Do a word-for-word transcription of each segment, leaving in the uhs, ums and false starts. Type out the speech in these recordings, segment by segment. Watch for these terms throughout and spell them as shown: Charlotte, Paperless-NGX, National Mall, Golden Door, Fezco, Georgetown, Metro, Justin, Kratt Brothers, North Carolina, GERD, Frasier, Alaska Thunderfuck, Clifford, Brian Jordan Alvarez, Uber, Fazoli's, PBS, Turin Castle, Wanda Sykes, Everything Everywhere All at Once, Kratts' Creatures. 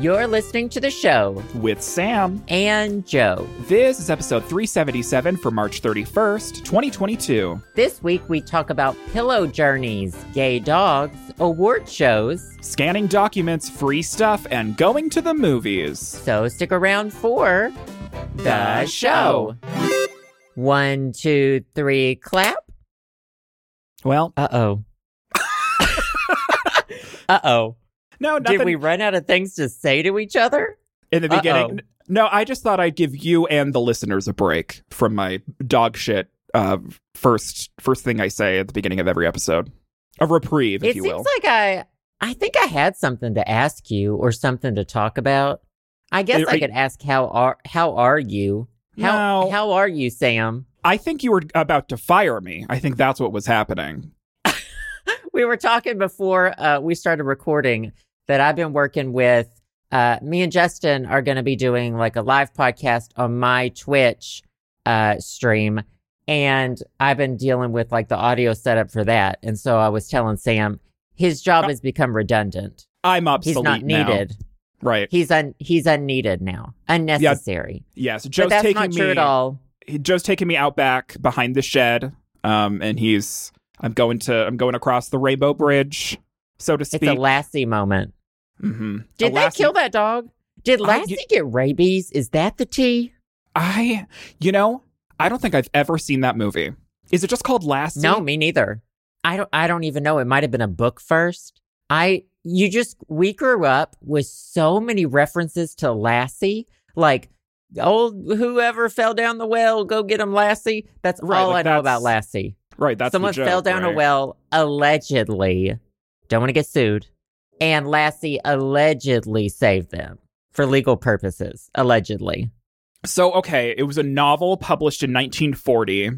You're listening to The Show with Sam and Joe. This is episode three seventy-seven for March thirty-first, twenty twenty-two. This week, we talk about pillow journeys, gay dogs, award shows, scanning documents, free stuff, and going to the movies. So stick around for The Show. One, two, three, clap. Well. Uh-oh. Uh-oh. No, nothing. Did we run out of things to say to each other? In the beginning? Uh-oh. No, I just thought I'd give you and the listeners a break from my dog shit uh, first first thing I say at the beginning of every episode. A reprieve, if it you will. It seems like I, I think I had something to ask you or something to talk about. I guess are, I could ask, how are how are you? How, no, how are you, Sam? I think you were about to fire me. I think that's what was happening. We were talking before uh, we started recording that I've been working with, uh, me and Justin are going to be doing like a live podcast on my Twitch uh, stream. And I've been dealing with like the audio setup for that. And so I was telling Sam, his job has become redundant. I'm obsolete He's not needed. Now. Right. He's un he's unneeded now. Unnecessary. Yes. Yeah. Yeah, so Joe's but that's taking not true me, at all. Joe's taking me out back behind the shed. Um, and he's I'm going to I'm going across the Rainbow Bridge, so to speak. It's a Lassie moment. Mm-hmm. Did Lassie... they kill that dog? Did Lassie I, you... get rabies? Is that the tea? I, you know, I don't think I've ever seen that movie. Is it just called Lassie? No, me neither. I don't. I don't even know. It might have been a book first. I. You just. We grew up with so many references to Lassie, like. Oh, whoever fell down the well, go get him, Lassie. That's right, all like I that's, know about Lassie. Right, that's Someone the joke, fell down right? a well, allegedly. Don't want to get sued. And Lassie allegedly saved them for legal purposes, allegedly. So, okay, it was a novel published in nineteen forty,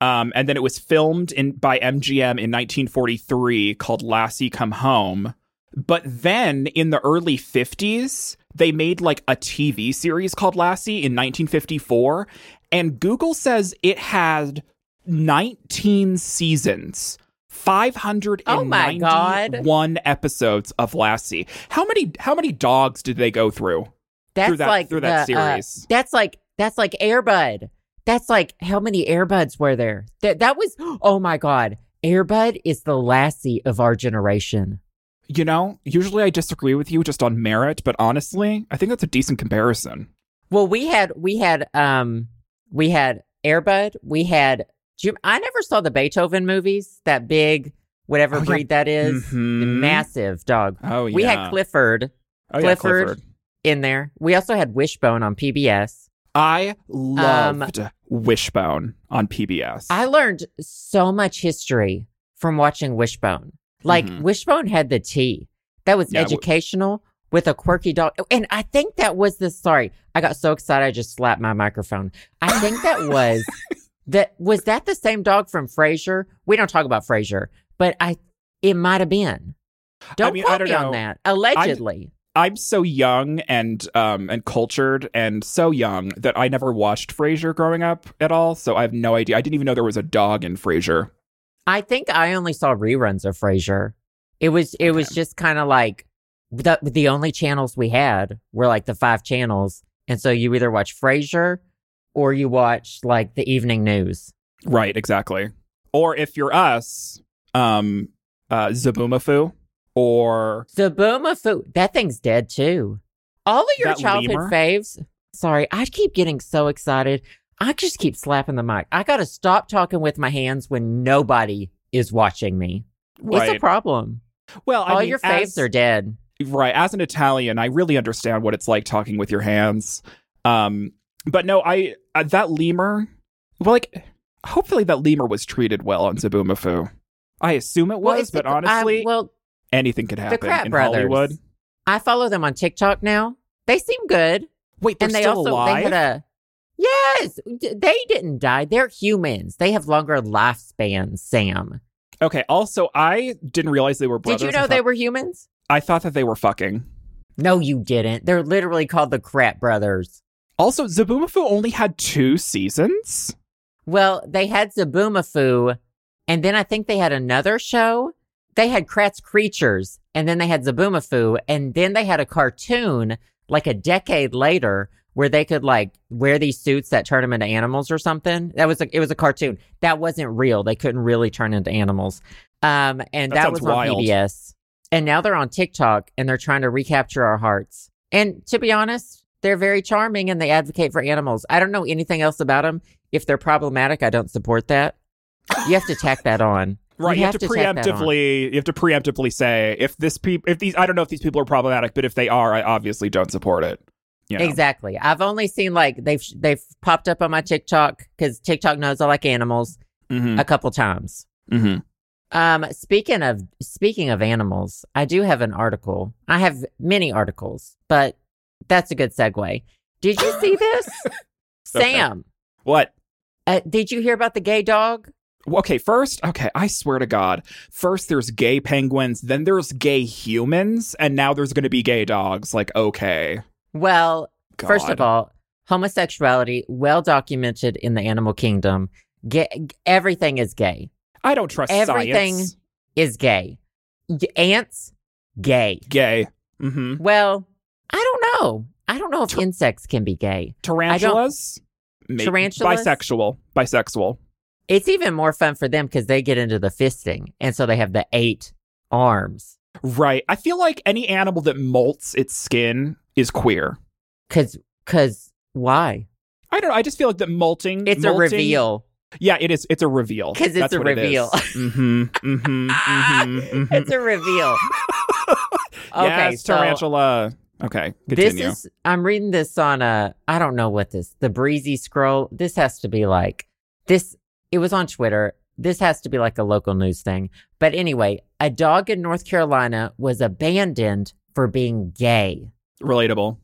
um, and then it was filmed in by M G M in nineteen forty-three called Lassie Come Home. But then in the early fifties, they made like a T V series called Lassie in nineteen fifty-four. And Google says it had nineteen seasons, five hundred ninety-one oh episodes of Lassie. How many how many dogs did they go through? That's through that, like through the, that series. Uh, that's like that's like Air Bud. That's like how many Air Buds were there? That that was oh my God. Air Bud is the Lassie of our generation. You know, usually I disagree with you just on merit, but honestly, I think that's a decent comparison. Well, we had we had um we had Air Bud, we had Jim. I never saw the Beethoven movies. That big whatever oh, breed yeah. that is, mm-hmm. the massive dog. Oh yeah, we had Clifford, oh, Clifford, yeah, Clifford in there. We also had Wishbone on P B S. I loved um, Wishbone on P B S. I learned so much history from watching Wishbone. Like, mm-hmm. Wishbone had the tea. That was yeah, educational w- with a quirky dog. And I think that was the... Sorry, I got so excited I just slapped my microphone. I think that was... that Was that the same dog from Frasier? We don't talk about Frasier, but I it might have been. Don't I mean, quote me know. on that. Allegedly. I'm, I'm so young and um and cultured and so young that I never watched Frasier growing up at all, so I have no idea. I didn't even know there was a dog in Frasier. I think I only saw reruns of Frasier. It was it okay. was just kind of like the the only channels we had were like the five channels, and so you either watch Frasier or you watch like the evening news. Right, exactly. Or if you're us, um, uh, Zaboomafoo or Zaboomafoo. That thing's dead too. All of your childhood lemur? faves. Sorry, I keep getting so excited. I just keep slapping the mic. I got to stop talking with my hands when nobody is watching me. What's right. the problem? Well, I All mean, your faves as, are dead. Right. As an Italian, I really understand what it's like talking with your hands. Um, but no, I uh, that lemur, well, like, hopefully that lemur was treated well on Zaboomafoo. I assume it was, well, but the, honestly, I, well, anything could happen the Kratt in Brothers. Hollywood. I follow them on TikTok now. They seem good. Wait, they're and they still also, alive? They had a... Yes, they didn't die. They're humans. They have longer lifespans, Sam. Okay, also, I didn't realize they were brothers. Did you know thought, they were humans? I thought that they were fucking. No, you didn't. They're literally called the Kratt Brothers. Also, Zaboomafoo only had two seasons? Well, they had Zaboomafoo, and then I think they had another show they had Kratts' Creatures, and then they had Zaboomafoo, and then they had a cartoon like a decade later where they could like wear these suits that turn them into animals or something. That was a, it was a cartoon that wasn't real. They couldn't really turn into animals. Um, and that, that was on wild. P B S. And now they're on TikTok and they're trying to recapture our hearts. And to be honest, they're very charming and they advocate for animals. I don't know anything else about them. If they're problematic, I don't support that. You have to tack that on. Right, you, you have, have to, to preemptively. You have to preemptively say if this peop- if these, I don't know if these people are problematic, but if they are, I obviously don't support it. You know? Exactly. I've only seen like they've they've popped up on my TikTok because TikTok knows I like animals mm-hmm. a couple times. Mm-hmm. Um, speaking of speaking of animals, I do have an article. I have many articles, but that's a good segue. Did you see this, Sam? Okay. What? Uh, did you hear about the gay dog? Okay, first, okay, I swear to God, first there's gay penguins, then there's gay humans, and now there's going to be gay dogs. Like, okay. Well, God. First of all, homosexuality, well documented in the animal kingdom. Ga- everything is gay. I don't trust everything science. Everything is gay. Ants, gay. Gay. Mm-hmm. Well, I don't know. I don't know if T- insects can be gay. Tarantulas? Maybe. Tarantulas? Bisexual. Bisexual. It's even more fun for them because they get into the fisting, and so they have the eight arms. Right. I feel like any animal that molts its skin is queer. Cause, cause why? I don't know. I just feel like that molting. It's molting, a reveal. Yeah, it is. It's a reveal. Cause it's That's a reveal. It mm-hmm, mm-hmm, mm-hmm, mm-hmm. It's a reveal. Okay, yes, tarantula. So, okay, continue. This is, I'm reading this on a, I don't know what this, the breezy scroll. This has to be like, this. It was on Twitter. This has to be like a local news thing. But anyway, a dog in North Carolina was abandoned for being gay. Relatable.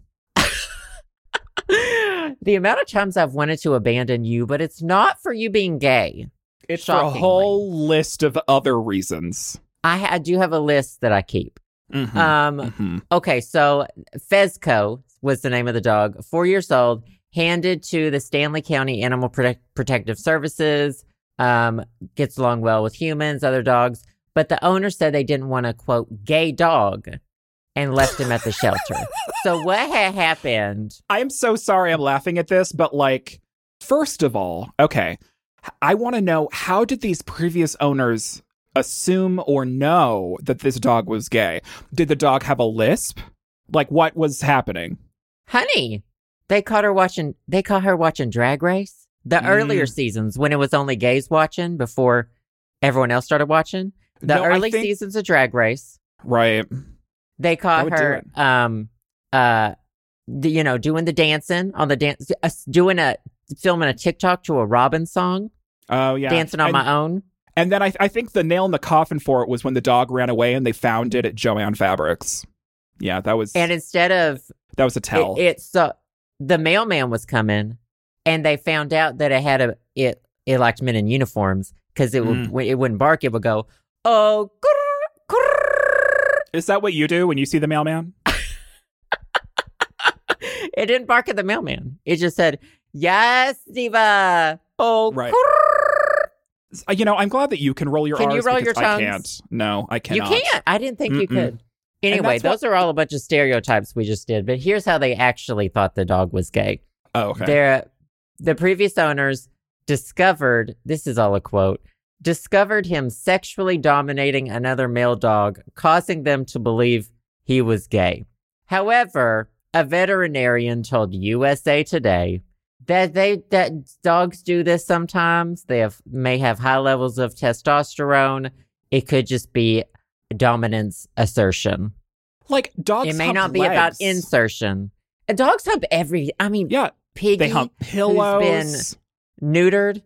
The amount of times I've wanted to abandon you, but it's not for you being gay. It's for a whole list of other reasons. I, I do have a list that I keep. Mm-hmm. Um, mm-hmm. Okay, so Fezco was the name of the dog, four years old. Handed to the Stanley County Animal Protect- Protective Services, um, gets along well with humans, other dogs. But the owner said they didn't want a, quote, gay dog and left him at the shelter. So what had happened? I'm so sorry I'm laughing at this, but like, first of all, okay, I want to know how did these previous owners assume or know that this dog was gay? Did the dog have a lisp? Like, what was happening? Honey. They caught her watching. They caught her watching Drag Race, the mm. earlier seasons when it was only gays watching before everyone else started watching. The no, early think, seasons of Drag Race, right? They caught her, um, uh, the, you know, doing the dancing on the dance, uh, doing a filming a TikTok to a Robin song. Oh yeah, dancing on and, my own. And then I, I think the nail in the coffin for it was when the dog ran away and they found it at Joann Fabrics. Yeah, that was. And instead of that was a tell. It's it, uh, the mailman was coming, and they found out that it had a it it liked men in uniforms because it mm. would it wouldn't bark. It would go, oh, grrr, grrr. Is that what you do when you see the mailman? It didn't bark at the mailman. It just said, "Yes, diva." Oh, right. Grrr. You know, I'm glad that you can roll your. Can R's you roll your tongues? I can't. No, I cannot. You can't. I didn't think Mm-mm. you could. Anyway, those what... are all a bunch of stereotypes we just did, but here's how they actually thought the dog was gay. Oh, okay. They're, the previous owners discovered, this is all a quote, discovered him sexually dominating another male dog, causing them to believe he was gay. However, a veterinarian told U S A Today that they that dogs do this sometimes. They have may have high levels of testosterone. It could just be dominance assertion. Like dogs it may hump not be legs. About insertion. And dogs hump every I mean yeah, Piggy, they hump pillows. Who's been neutered,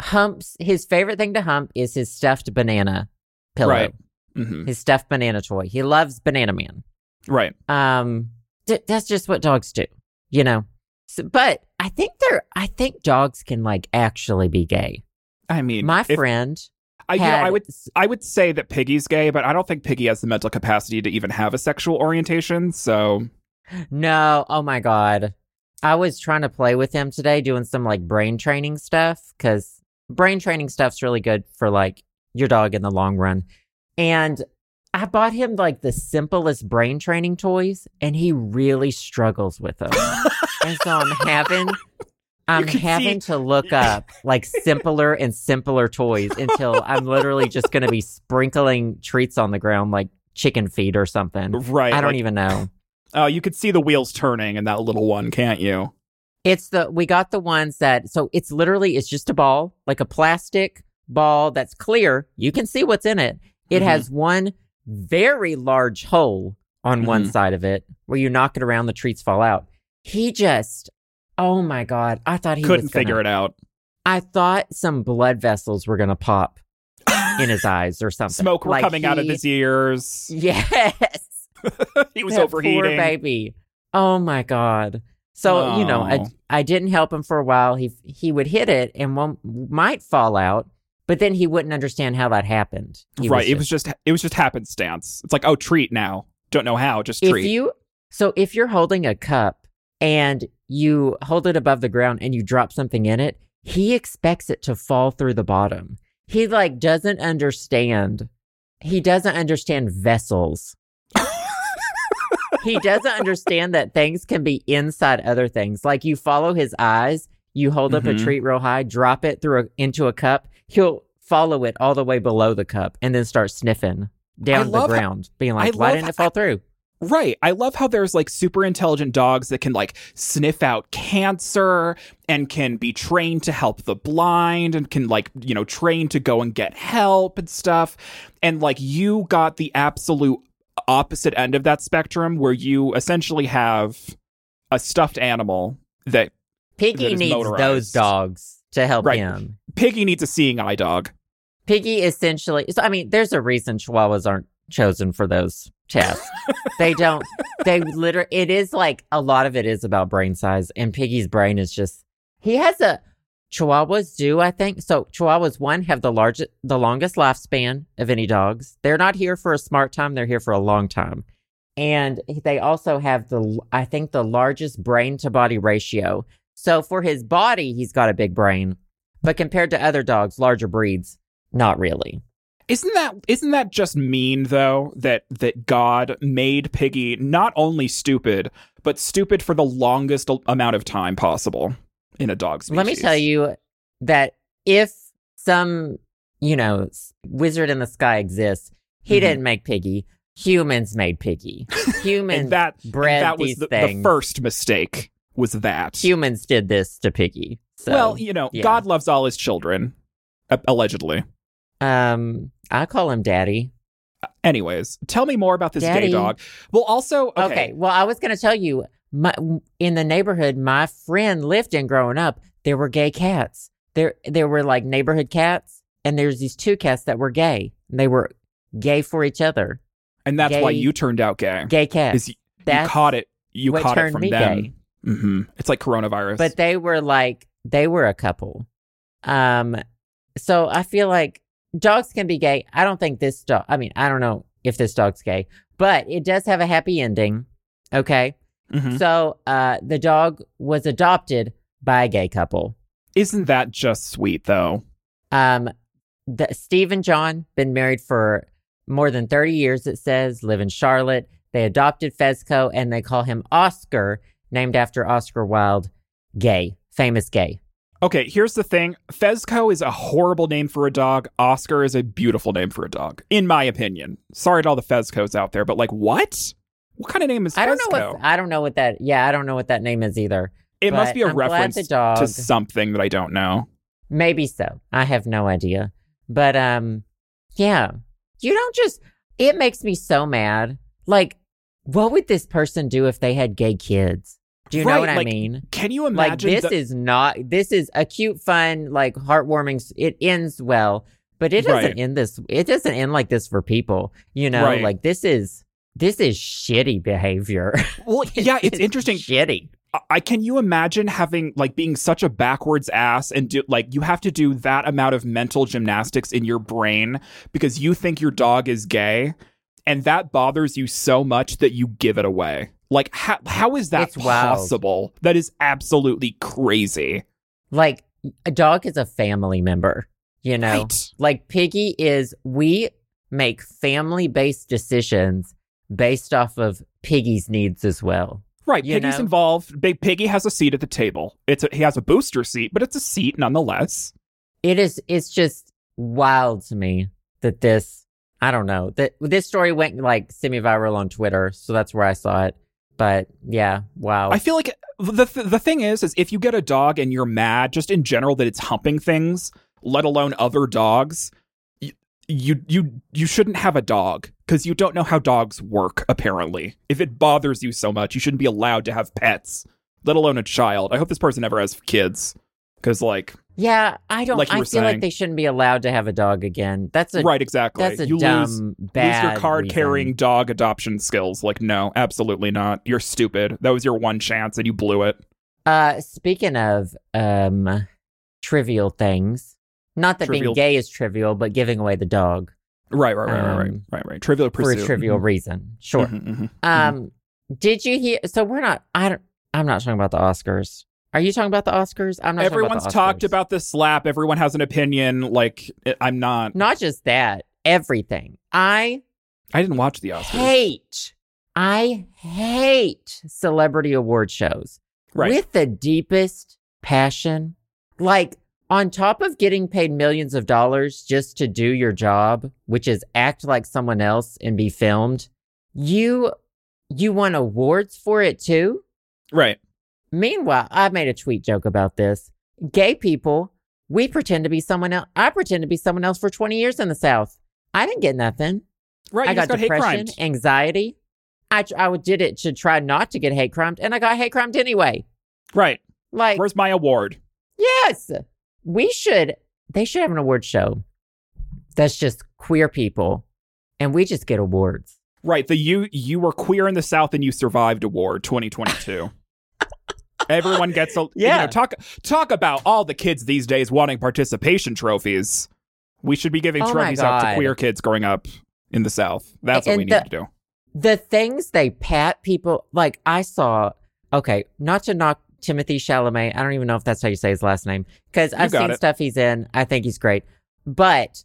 humps his favorite thing to hump is his stuffed banana pillow. Right. Mm-hmm. His stuffed banana toy. He loves Banana Man. Right. Um d- that's just what dogs do, you know. So, but I think they're I think dogs can like actually be gay. I mean my if- friend I, you know, I would I would say that Piggy's gay, but I don't think Piggy has the mental capacity to even have a sexual orientation, so... No, oh my God. I was trying to play with him today, doing some, like, brain training stuff, because brain training stuff's really good for, like, your dog in the long run. And I bought him like the simplest brain training toys, and he really struggles with them. And so I'm having, I'm having see. to look up like simpler and simpler toys until I'm literally just going to be sprinkling treats on the ground like chicken feed or something. Right. I don't like, even know. Oh, you could see the wheels turning in that little one, can't you? It's the, we got the ones that, so it's literally, it's just a ball, like a plastic ball that's clear. You can see what's in it. It mm-hmm. has one very large hole on mm-hmm. one side of it where you knock it around, the treats fall out. He just, oh my God, I thought he Couldn't was gonna, figure it out. I thought some blood vessels were going to pop in his eyes or something. Smoke were like coming he, out of his ears. Yes. He was that overheating. Poor baby. Oh my God. So, oh. you know, I I didn't help him for a while. He he would hit it and one might fall out, but then he wouldn't understand how that happened. He right. Was it just, was just it was just happenstance. It's like, oh, treat now. Don't know how, just treat. If you, so if you're holding a cup and you hold it above the ground and you drop something in it, he expects it to fall through the bottom. He like doesn't understand. He doesn't understand vessels. He doesn't understand that things can be inside other things. Like you follow his eyes, you hold mm-hmm. up a treat real high, drop it through a, into a cup. He'll follow it all the way below the cup and then start sniffing down the ground, how, being like, I why didn't it fall how, through? Right. I love how there's like super intelligent dogs that can like sniff out cancer and can be trained to help the blind and can like, you know, train to go and get help and stuff. And like you got the absolute opposite end of that spectrum where you essentially have a stuffed animal that Piggy that needs motorized. Those dogs to help right. him. Piggy needs a seeing eye dog. Piggy essentially, so I mean, there's a reason Chihuahuas aren't chosen for those tests. They don't, they literally, it is like a lot of it is about brain size, and Piggy's brain is just, he has a, Chihuahuas do, I think. So Chihuahuas, one, have the largest, the longest lifespan of any dogs. They're not here for a smart time. They're here for a long time. And they also have the, I think, the largest brain to body ratio. So for his body, he's got a big brain. But compared to other dogs, larger breeds, not really. Isn't that isn't that just mean, though, that that God made Piggy not only stupid, but stupid for the longest amount of time possible? In a dog species. Let me tell you that if some, you know, wizard in the sky exists, he mm-hmm. didn't make Piggy. Humans made Piggy. Humans and that, bred and that was these the, things. The first mistake was that. Humans did this to Piggy. So, well, you know, yeah. God loves all his children, uh, allegedly. Um, I call him Daddy. Uh, anyways, tell me more about this Daddy. Gay dog. Well, also, okay. okay well, I was going to tell you, My, in the neighborhood my friend lived in growing up, there were gay cats. There there were like neighborhood cats, and there's these two cats that were gay. They were gay for each other. And that's gay, why you turned out gay. Gay cats. You, you caught it. You caught it from them. Mm-hmm. It's like coronavirus. But they were like, they were a couple. Um, so I feel like dogs can be gay. I don't think this dog, I mean, I don't know if this dog's gay, but it does have a happy ending. Okay. Mm-hmm. So uh, the dog was adopted by a gay couple. Isn't that just sweet, though? Um, the, Steve and John, been married for more than thirty years, it says, live in Charlotte. They adopted Fezco, and they call him Oscar, named after Oscar Wilde, gay, famous gay. Okay, here's the thing. Fezco is a horrible name for a dog. Oscar is a beautiful name for a dog, in my opinion. Sorry to all the Fezcos out there, but like, what? What kind of name is Fezco? I don't know what I don't know what that yeah, I don't know what that name is either. It must be a I'm reference to something that I don't know. Maybe so. I have no idea. But um yeah. You don't just it makes me so mad. Like, what would this person do if they had gay kids? Do you right, know what like, I mean? Can you imagine? Like this the... is not this is a cute, fun, like heartwarming it ends well, but it doesn't right. end this it doesn't end like this for people. You know, right. like this is This is shitty behavior. Well, yeah, it's interesting. Shitty. I can you imagine having like being such a backwards ass and do like you have to do that amount of mental gymnastics in your brain because you think your dog is gay and that bothers you so much that you give it away. Like how how is that it's possible? Wild. That is absolutely crazy. Like a dog is a family member, you know. Right. Like Piggy is we make family-based decisions based off of Piggy's needs as well. Right. You Piggy's know? involved. Big Piggy has a seat at the table. It's a, he has a booster seat, but it's a seat nonetheless. It is. It's just wild to me that this, I don't know, that this story went like semi-viral on Twitter. So that's where I saw it. But yeah, wow. I feel like the th- the thing is, is if you get a dog and you're mad just in general that it's humping things, let alone other dogs, you you you, you shouldn't have a dog because you don't know how dogs work, apparently. If it bothers you so much, you shouldn't be allowed to have pets, let alone a child. I hope this person never has kids because like... Yeah, I don't. Like I feel saying. like they shouldn't be allowed to have a dog again. That's a right, exactly. That's a you dumb, lose, bad. Lose your card-carrying dog adoption skills. Like, no, absolutely not. You're stupid. That was your one chance, and you blew it. Uh, speaking of um, trivial things, not that trivial. being gay is trivial, but giving away the dog. Right, right, right, um, right, right, right, right. Trivial pursuit for a trivial mm-hmm. reason. Sure. Mm-hmm, mm-hmm, um, mm-hmm. Did you hear? So we're not. I don't. I'm not talking about the Oscars. Are you talking about the Oscars? I'm not Everyone's talking about the Oscars. Talked about the slap. Everyone has an opinion. Like, I'm not. Not just that. Everything. I. I didn't watch the Oscars. Hate. I hate celebrity award shows. Right. With the deepest passion. Like, on top of getting paid millions of dollars just to do your job, which is act like someone else and be filmed, you, you won awards for it too? Right. Meanwhile, I made a tweet joke about this. Gay people, we pretend to be someone else. I pretend to be someone else for twenty years in the South. I didn't get nothing. Right, I got, got depression, anxiety. I I did it to try not to get hate crimed, and I got hate crimed anyway. Right. Like, where's my award? Yes. We should, they should have an award show that's just queer people, and we just get awards. Right, the you you were queer in the South and you survived award twenty twenty-two. Everyone gets a yeah. You know, talk talk about all the kids these days wanting participation trophies. We should be giving oh trophies out to queer kids growing up in the South. That's and, what and we the, need to do. The things they pat people like I saw. Okay, not to knock Timothée Chalamet. I don't even know if that's how you say his last name because I've seen it. Stuff he's in. I think he's great, but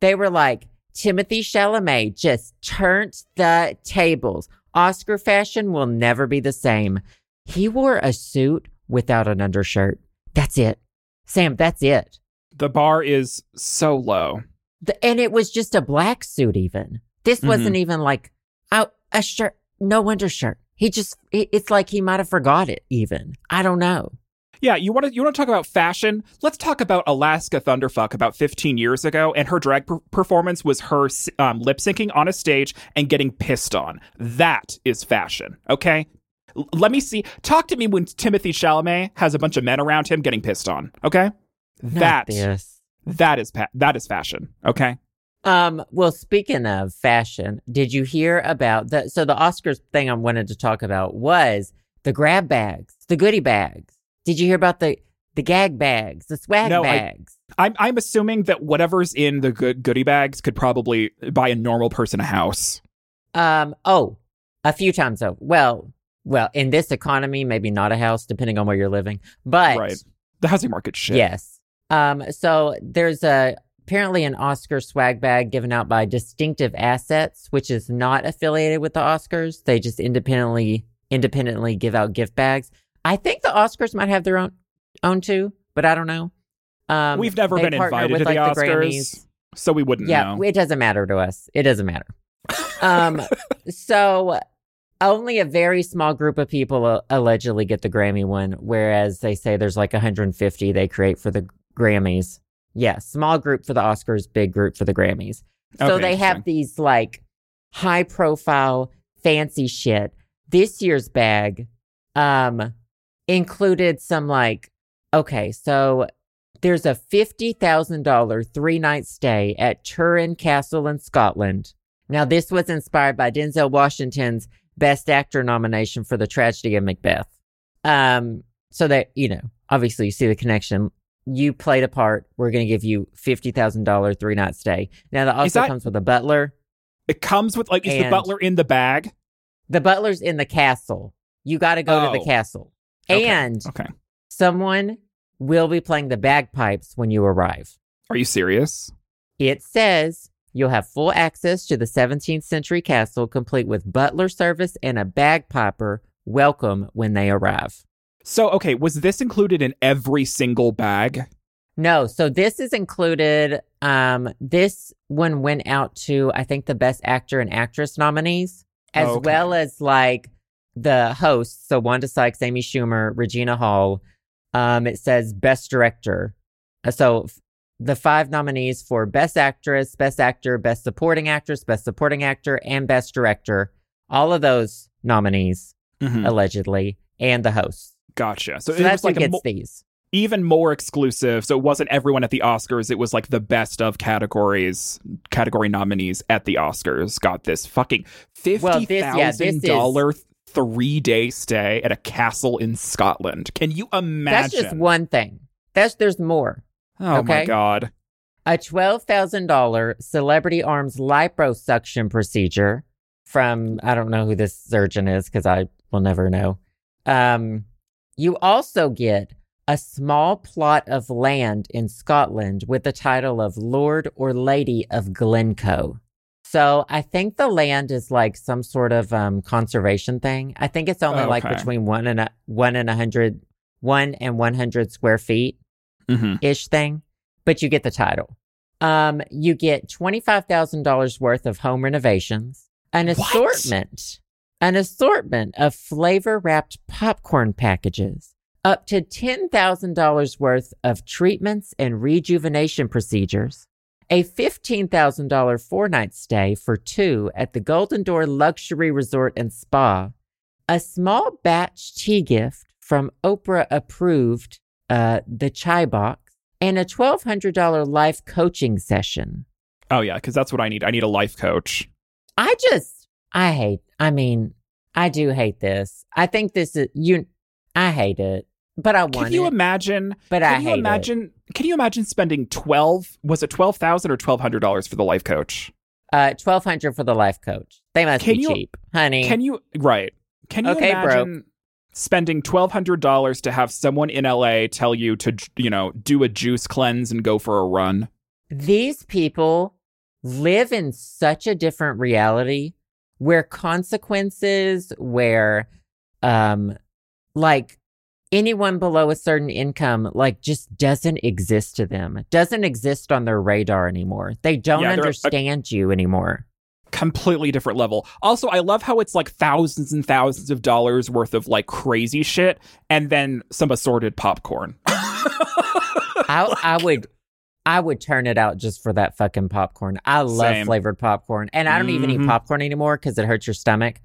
they were like Timothée Chalamet just turned the tables. Oscar fashion will never be the same. He wore a suit without an undershirt. That's it. Sam, that's it. The bar is so low. The, and it was just a black suit even. This mm-hmm. wasn't even like oh, a shirt, no undershirt. He just, it, it's like he might have forgot it even. I don't know. Yeah, you want to you want to talk about fashion? Let's talk about Alaska Thunderfuck about fifteen years ago, and her drag per- performance was her um, lip syncing on a stage and getting pissed on. That is fashion, okay? Let me see. Talk to me when Timothée Chalamet has a bunch of men around him getting pissed on. Okay, that that is pa- that is fashion. Okay. Um. Well, speaking of fashion, did you hear about the? So the Oscars thing I wanted to talk about was the grab bags, the goodie bags. Did you hear about the the gag bags, the swag no, bags? I, I'm I'm assuming that whatever's in the good goodie bags could probably buy a normal person a house. Um. Oh, a few times over. Well. Well, in this economy, maybe not a house, depending on where you're living. But right. The housing market shit. Yes. Um, so there's a apparently an Oscar swag bag given out by Distinctive Assets, which is not affiliated with the Oscars. They just independently independently give out gift bags. I think the Oscars might have their own own too, but I don't know. Um, We've never been invited with, to like, the Oscars, the Grammys. So we wouldn't yeah, know. Yeah, it doesn't matter to us. It doesn't matter. Um, so. Only a very small group of people uh, allegedly get the Grammy one, whereas they say there's like one hundred fifty they create for the Grammys. Yeah, small group for the Oscars, big group for the Grammys. Okay, so they have these like high-profile, fancy shit. This year's bag um, included some like, okay, so there's a fifty thousand dollars three-night stay at Turin Castle in Scotland. Now, this was inspired by Denzel Washington's Best Actor nomination for The Tragedy of Macbeth. Um, so that, you know, obviously you see the connection. You played a part. We're going to give you fifty thousand dollars three-night stay. Now, that also that, comes with a butler. It comes with, like, is the butler in the bag? The butler's in the castle. You got to go oh. to the castle. Okay. And okay. someone will be playing the bagpipes when you arrive. Are you serious? It says You'll have full access to the seventeenth century castle, complete with butler service and a bagpiper welcome when they arrive. So, okay, was this included in every single bag? No, so this is included. Um, this one went out to, I think, the Best Actor and Actress nominees, as okay. well as, like, the hosts. So Wanda Sykes, Amy Schumer, Regina Hall. Um, it says Best Director. So f- the five nominees for Best Actress, Best Actor, Best Supporting Actress, Best Supporting Actor, and Best Director. All of those nominees, mm-hmm. allegedly, and the hosts. Gotcha. So, so it that's was like who gets mo- these. Even more exclusive. So it wasn't everyone at the Oscars. It was like the best of categories, category nominees at the Oscars got this fucking fifty thousand dollars well, yeah, th- three-day stay at a castle in Scotland. Can you imagine? That's just one thing. That's There's more. Oh, okay? My God. A twelve thousand dollars celebrity arms liposuction procedure from, I don't know who this surgeon is because I will never know. Um, you also get a small plot of land in Scotland with the title of Lord or Lady of Glencoe. So I think the land is like some sort of um, conservation thing. I think it's only okay. like between one and a, one and a hundred, one and one hundred square feet mm-hmm. ish thing. But you get the title. Um, you get twenty-five thousand dollars worth of home renovations, an assortment, what? an assortment of flavor wrapped popcorn packages. Up to ten thousand dollars worth of treatments and rejuvenation procedures, a fifteen thousand dollars four-night stay for two at the Golden Door Luxury Resort and Spa, a small batch tea gift from Oprah-approved uh, the Chai Box, and a twelve hundred dollars life coaching session. Oh, yeah, because that's what I need. I need a life coach. I just, I hate, I mean, I do hate this. I think this is, you, I hate it. But I want can you it, imagine? But can I you hate imagine, it. Can you imagine spending twelve? Was it twelve thousand or twelve hundred dollars for the life coach? Uh, twelve hundred for the life coach. They must can be you, cheap, honey. Can you right? Can you okay, imagine bro. spending twelve hundred dollars to have someone in L A tell you to, you know, do a juice cleanse and go for a run? These people live in such a different reality where consequences, where, um, like. Anyone below a certain income, like, just doesn't exist to them. Doesn't exist on their radar anymore. They don't yeah, understand a, you anymore. Completely different level. Also, I love how it's, like, thousands and thousands of dollars worth of, like, crazy shit and then some assorted popcorn. I, I would I would turn it out just for that fucking popcorn. I love Same. flavored popcorn. And I don't mm-hmm. even eat popcorn anymore because it hurts your stomach.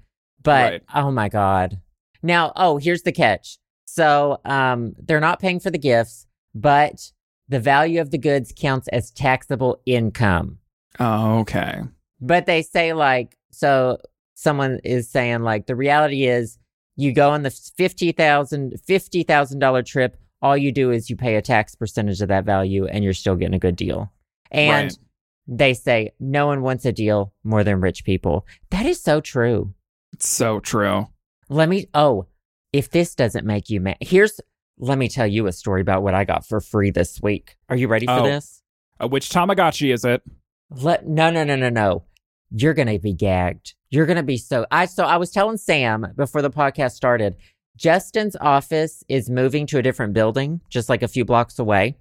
But, right. oh, my God. Now, oh, here's the catch. So um, they're not paying for the gifts, but the value of the goods counts as taxable income. Oh, okay. But they say, like, so someone is saying, like, the reality is you go on the fifty thousand dollars trip, all you do is you pay a tax percentage of that value and you're still getting a good deal. And right. they say no one wants a deal more than rich people. That is so true. It's so true. Let me, oh. If this doesn't make you mad, here's, let me tell you a story about what I got for free this week. Are you ready for oh. this? Uh, which Tamagotchi is it? Let, no, no, no, no, no. You're going to be gagged. You're going to be so, I, so I was telling Sam before the podcast started, Justin's office is moving to a different building, just like a few blocks away.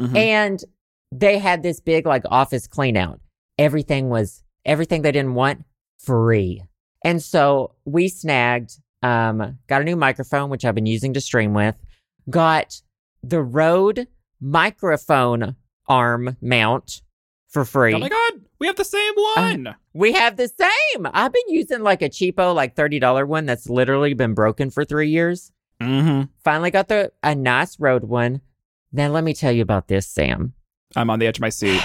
Mm-hmm. And they had this big like office clean out. Everything was, everything they didn't want, free. And so we snagged Um, got a new microphone, which I've been using to stream with. Got the Rode microphone arm mount for free. Oh my God, we have the same one. Uh, we have the same. I've been using like a cheapo, like thirty dollars one that's literally been broken for three years. Mm-hmm. Finally got the a nice Rode one. Now let me tell you about this, Sam. I'm on the edge of my seat.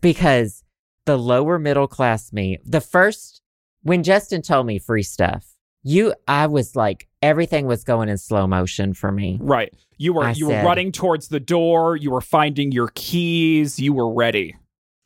Because the lower middle class me, the first, when Justin told me free stuff, You, I was like, everything was going in slow motion for me. Right. You were I you said, were running towards the door. You were finding your keys. You were ready.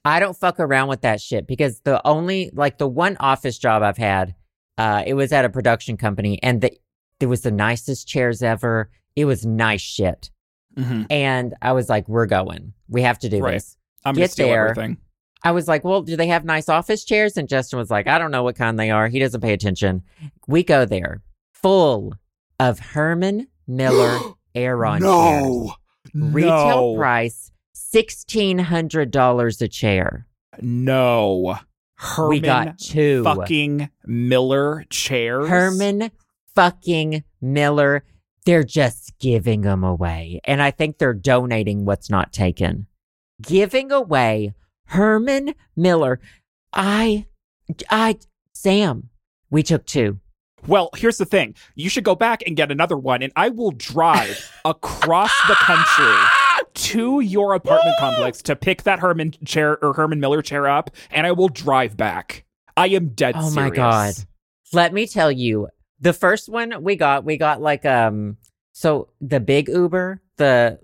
I don't fuck around with that shit because the only, like the one office job I've had, uh, it was at a production company and the, there was the nicest chairs ever. It was nice shit. Mm-hmm. And I was like, we're going. We have to do right. this. I'm going to steal there. everything. I was like, well, do they have nice office chairs? And Justin was like, I don't know what kind they are. He doesn't pay attention. We go there full of Herman Miller Aeron no, chairs. No. Retail price, sixteen hundred dollars a chair. No. Herman we got two fucking Miller chairs. Herman fucking Miller. They're just giving them away. And I think they're donating what's not taken. Giving away Herman Miller. I, I, Sam, we took two. Well, here's the thing. You should go back and get another one, and I will drive across the country to your apartment complex to pick that Herman chair or Herman Miller chair up, and I will drive back. I am dead serious. Oh my God. Let me tell you, the first one we got, we got like, um, so the big Uber, the,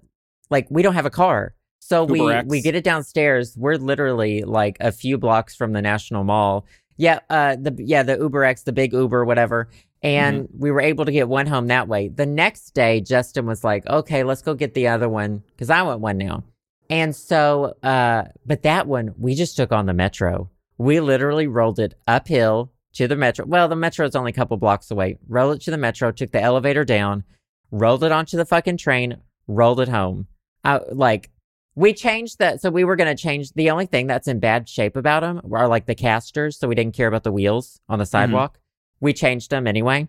like, we don't have a car. So Uber we, X. we get it downstairs. We're literally like a few blocks from the National Mall. Yeah, uh, the yeah, the Uber X, the big Uber, whatever. And mm-hmm. we were able to get one home that way. The next day, Justin was like, okay, let's go get the other one because I want one now. And so, uh, but that one, we just took on the Metro. We literally rolled it uphill to the Metro. Well, the Metro is only a couple blocks away. Rolled it to the Metro, took the elevator down, rolled it onto the fucking train, rolled it home. I, like... We changed that. So we were going to change. The only thing that's in bad shape about them are like the casters. So we didn't care about the wheels on the sidewalk. Mm-hmm. We changed them anyway.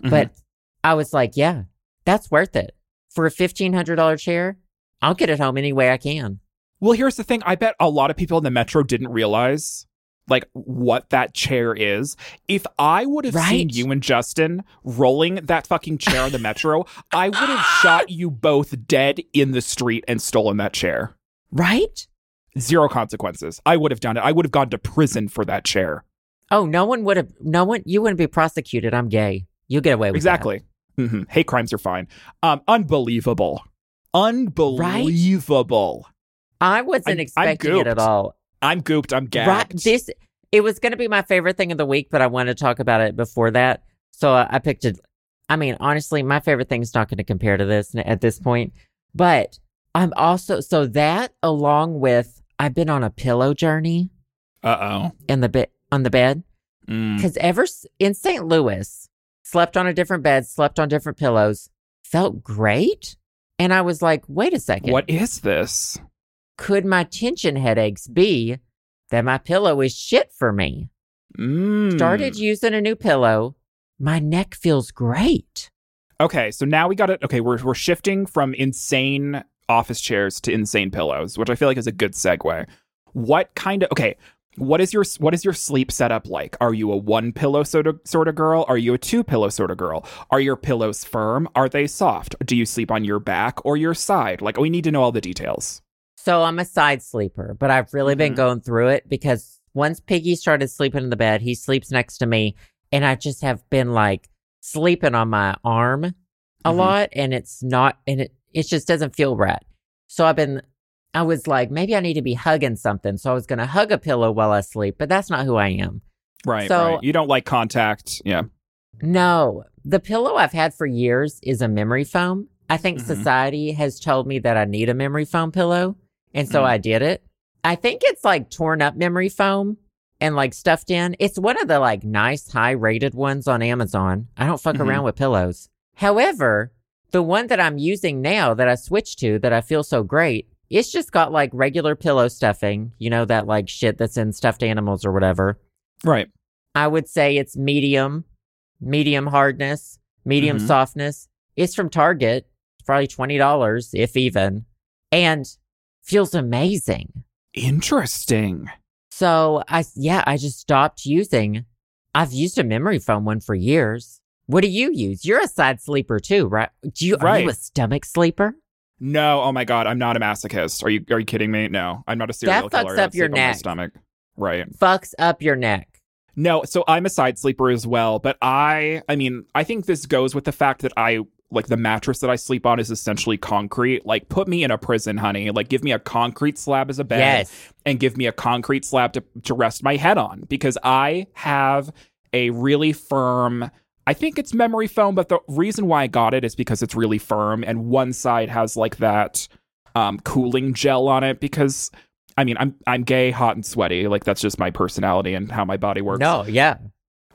Mm-hmm. But I was like, yeah, that's worth it. For a fifteen hundred dollars chair, I'll get it home any way I can. Well, here's the thing. I bet a lot of people in the Metro didn't realize like what that chair is. If I would have right? seen you and Justin rolling that fucking chair on the Metro, I would have shot you both dead in the street and stolen that chair. Right? Zero consequences. I would have done it. I would have gone to prison for that chair. Oh, no one would have, no one, you wouldn't be prosecuted. I'm gay. You get away with exactly. that. Exactly. Mm-hmm. Hate crimes are fine. Um, unbelievable. Unbelievable. Right? I wasn't I, expecting it at all. I'm gooped. I'm gagged. Right, this, it was going to be my favorite thing of the week, but I wanted to talk about it before that. So I, I picked it. I mean, honestly, my favorite thing is not going to compare to this at this point. But I'm also, so that along with, I've been on a pillow journey. Uh-oh. In the be- on the bed. Because mm. ever in Saint Louis, slept on a different bed, slept on different pillows, felt great. And I was like, wait a second. What is this? Could my tension headaches be that my pillow is shit for me? Mm. Started using a new pillow. My neck feels great. Okay, so now we got it. Okay, we're we're shifting from insane office chairs to insane pillows, which I feel like is a good segue. What kind of okay? What is your what is your sleep setup like? Are you a one pillow sort of sort of girl? Are you a two pillow sort of girl? Are your pillows firm? Are they soft? Do you sleep on your back or your side? Like, we need to know all the details. So I'm a side sleeper, but I've really mm-hmm. been going through it because once Piggy started sleeping in the bed, he sleeps next to me, and I just have been like sleeping on my arm a mm-hmm. lot, and it's not, and it, it just doesn't feel right. So I've been, I was like, maybe I need to be hugging something. So I was going to hug a pillow while I sleep, but that's not who I am. Right, so, right. You don't like contact. Yeah. No. The pillow I've had for years is a memory foam. I think mm-hmm. society has told me that I need a memory foam pillow. And so mm. I did it. I think it's like torn up memory foam and like stuffed in. It's one of the like nice high rated ones on Amazon. I don't fuck mm-hmm. around with pillows. However, the one that I'm using now that I switched to that I feel so great, it's just got like regular pillow stuffing, you know, that like shit that's in stuffed animals or whatever. Right. I would say it's medium, medium hardness, medium mm-hmm. softness. It's from Target. It's probably twenty dollars if even. And feels amazing. Interesting. So, I yeah, I just stopped using. I've used a memory foam one for years. What do you use? You're a side sleeper too, right? Do you right. Are you a stomach sleeper? No. Oh my God, I'm not a masochist. Are you Are you kidding me? No, I'm not a serial that fucks killer. Up your neck. Stomach. Right. Fucks up your neck. No. So I'm a side sleeper as well, but I. I mean, I think this goes with the fact that I. Like, the mattress that I sleep on is essentially concrete. Like, put me in a prison, honey. Like, give me a concrete slab as a bed. Yes. And give me a concrete slab to, to rest my head on. Because I have a really firm, I think it's memory foam, but the reason why I got it is because it's really firm. And one side has, like, that um, cooling gel on it because I mean, I'm I'm gay, hot, and sweaty. Like, that's just my personality and how my body works. No, yeah.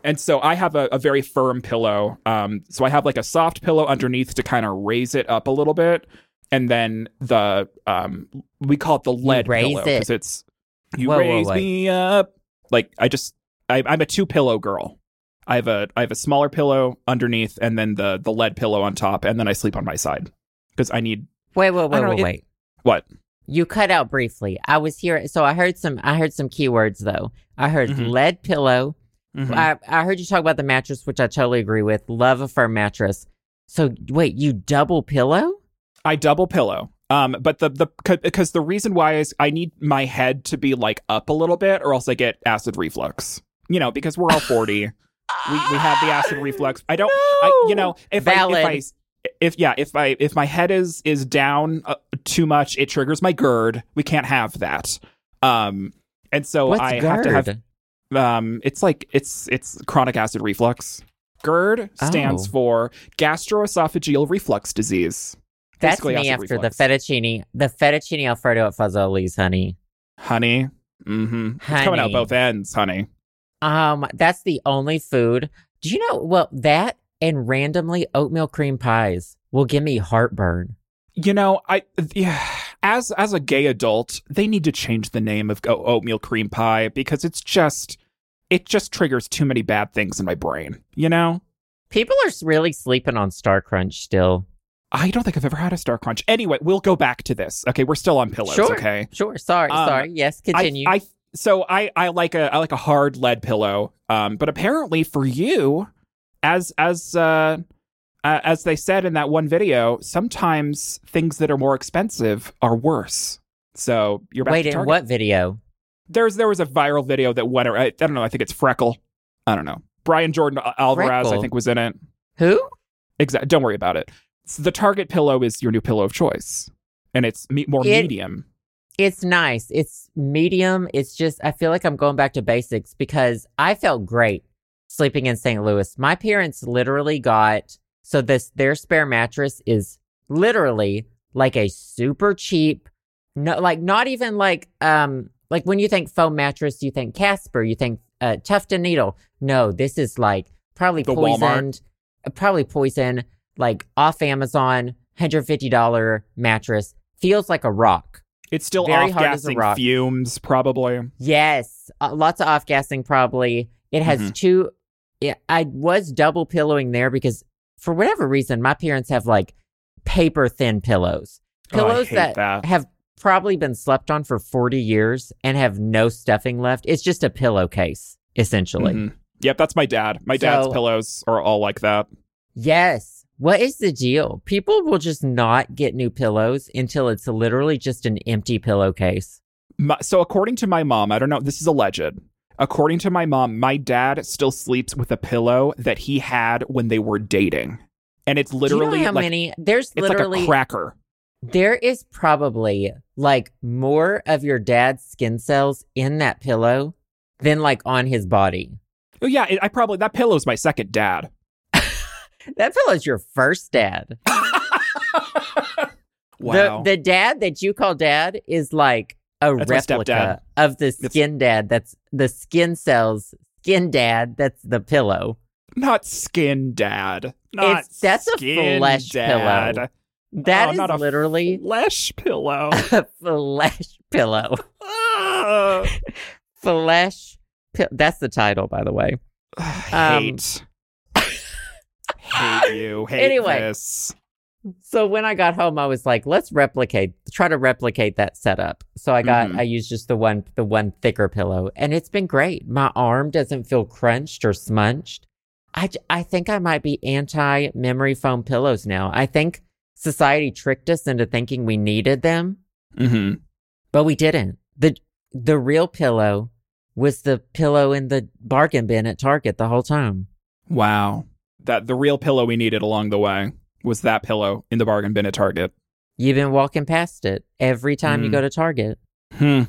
And so I have a, a very firm pillow. Um, so I have like a soft pillow underneath to kind of raise it up a little bit. And then the, um, we call it the lead pillow. Because it. it's, you whoa, raise whoa, me up. Like, I just, I, I'm a two pillow girl. I have a, I have a smaller pillow underneath and then the, the lead pillow on top. And then I sleep on my side because I need. Wait, wait, wait, wait, wait. What? You cut out briefly. I was here. So I heard some, I heard some keywords though. I heard mm-hmm. lead pillow. Mm-hmm. I, I heard you talk about the mattress, which I totally agree with. Love a firm mattress. So wait, you double pillow? I double pillow. Um, but the the because the reason why is I need my head to be like up a little bit, or else I get acid reflux. You know, because we're all forty, we we have the acid reflux. I don't. No! I, you know, if I, if I if yeah if I if my head is is down uh, too much, it triggers my GERD. We can't have that. Um, and so What's I GERD? have to have. Um, it's like it's it's chronic acid reflux. GERD stands oh. for gastroesophageal reflux disease. That's Basically me after reflux. the fettuccine, the fettuccine Alfredo at Fazoli's, honey. Honey, mm-hmm. Honey. It's coming out both ends, honey. Um, that's the only food. Do you know? Well, that and randomly oatmeal cream pies will give me heartburn. You know, I yeah. As as a gay adult, they need to change the name of oatmeal cream pie because it's just. It just triggers too many bad things in my brain, you know? People are really sleeping on Star Crunch still. I don't think I've ever had a Star Crunch. Anyway, we'll go back to this. Okay, we're still on pillows, sure, okay? Sure, sorry, um, sorry. Yes, continue. I, I So I, I like a I like a hard lead pillow, um, but apparently for you, as as uh, uh, as they said in that one video, sometimes things that are more expensive are worse. So you're back Wait, to Target. Wait, in what video? There's there was a viral video that went around. I don't know. I think it's Freckle. I don't know. Brian Jordan Alvarez, Freckle. I think, was in it. Who? Exactly. Don't worry about it. So the Target pillow is your new pillow of choice, and it's me- more it, medium. It's nice. It's medium. It's just I feel like I'm going back to basics because I felt great sleeping in Saint Louis. My parents literally got so this their spare mattress is literally like a super cheap, no, like not even like um. Like when you think foam mattress, you think Casper, you think uh, Tuft and Needle. No, this is like probably the poisoned, Walmart. probably poison, like off Amazon, one hundred fifty dollars mattress. Feels like a rock. It's still Very off-gassing fumes probably. Yes, uh, lots of off-gassing probably. It has mm-hmm. two, it, I was double pillowing there because for whatever reason, my parents have like paper thin pillows. Pillows oh, I hate that, that have probably been slept on for forty years and have no stuffing left. It's just a pillowcase, essentially. Mm-hmm. Yep, that's my dad. My so, dad's pillows are all like that. Yes. What is the deal? People will just not get new pillows until it's literally just an empty pillowcase. My, so according to my mom, I don't know, this is alleged. According to my mom, my dad still sleeps with a pillow that he had when they were dating. And it's literally Do you know how like, many? There's it's literally, like a cracker. There is probably like more of your dad's skin cells in that pillow than like on his body. Oh yeah, I probably that pillow's my second dad. That pillow's your first dad. Wow. The, the dad that you call dad is like a that's replica of the skin it's... dad. That's the skin cells, skin dad. That's the pillow. Not skin dad. Not it's, that's skin a flesh dad. Pillow. That oh, is not literally a flesh pillow. A flesh pillow. uh, flesh pillow. That's the title, by the way. Hate. Um, hate you. Hate anyway, this. So when I got home, I was like, let's replicate, try to replicate that setup. So I got, mm. I used just the one, the one thicker pillow, and it's been great. My arm doesn't feel crunched or smunched. I, I think I might be anti-memory foam pillows now. I think. Society tricked us into thinking we needed them, mm-hmm. but we didn't. The The real pillow was the pillow in the bargain bin at Target the whole time. Wow. that The real pillow we needed along the way was that pillow in the bargain bin at Target. You've been walking past it every time mm. you go to Target. Hmm.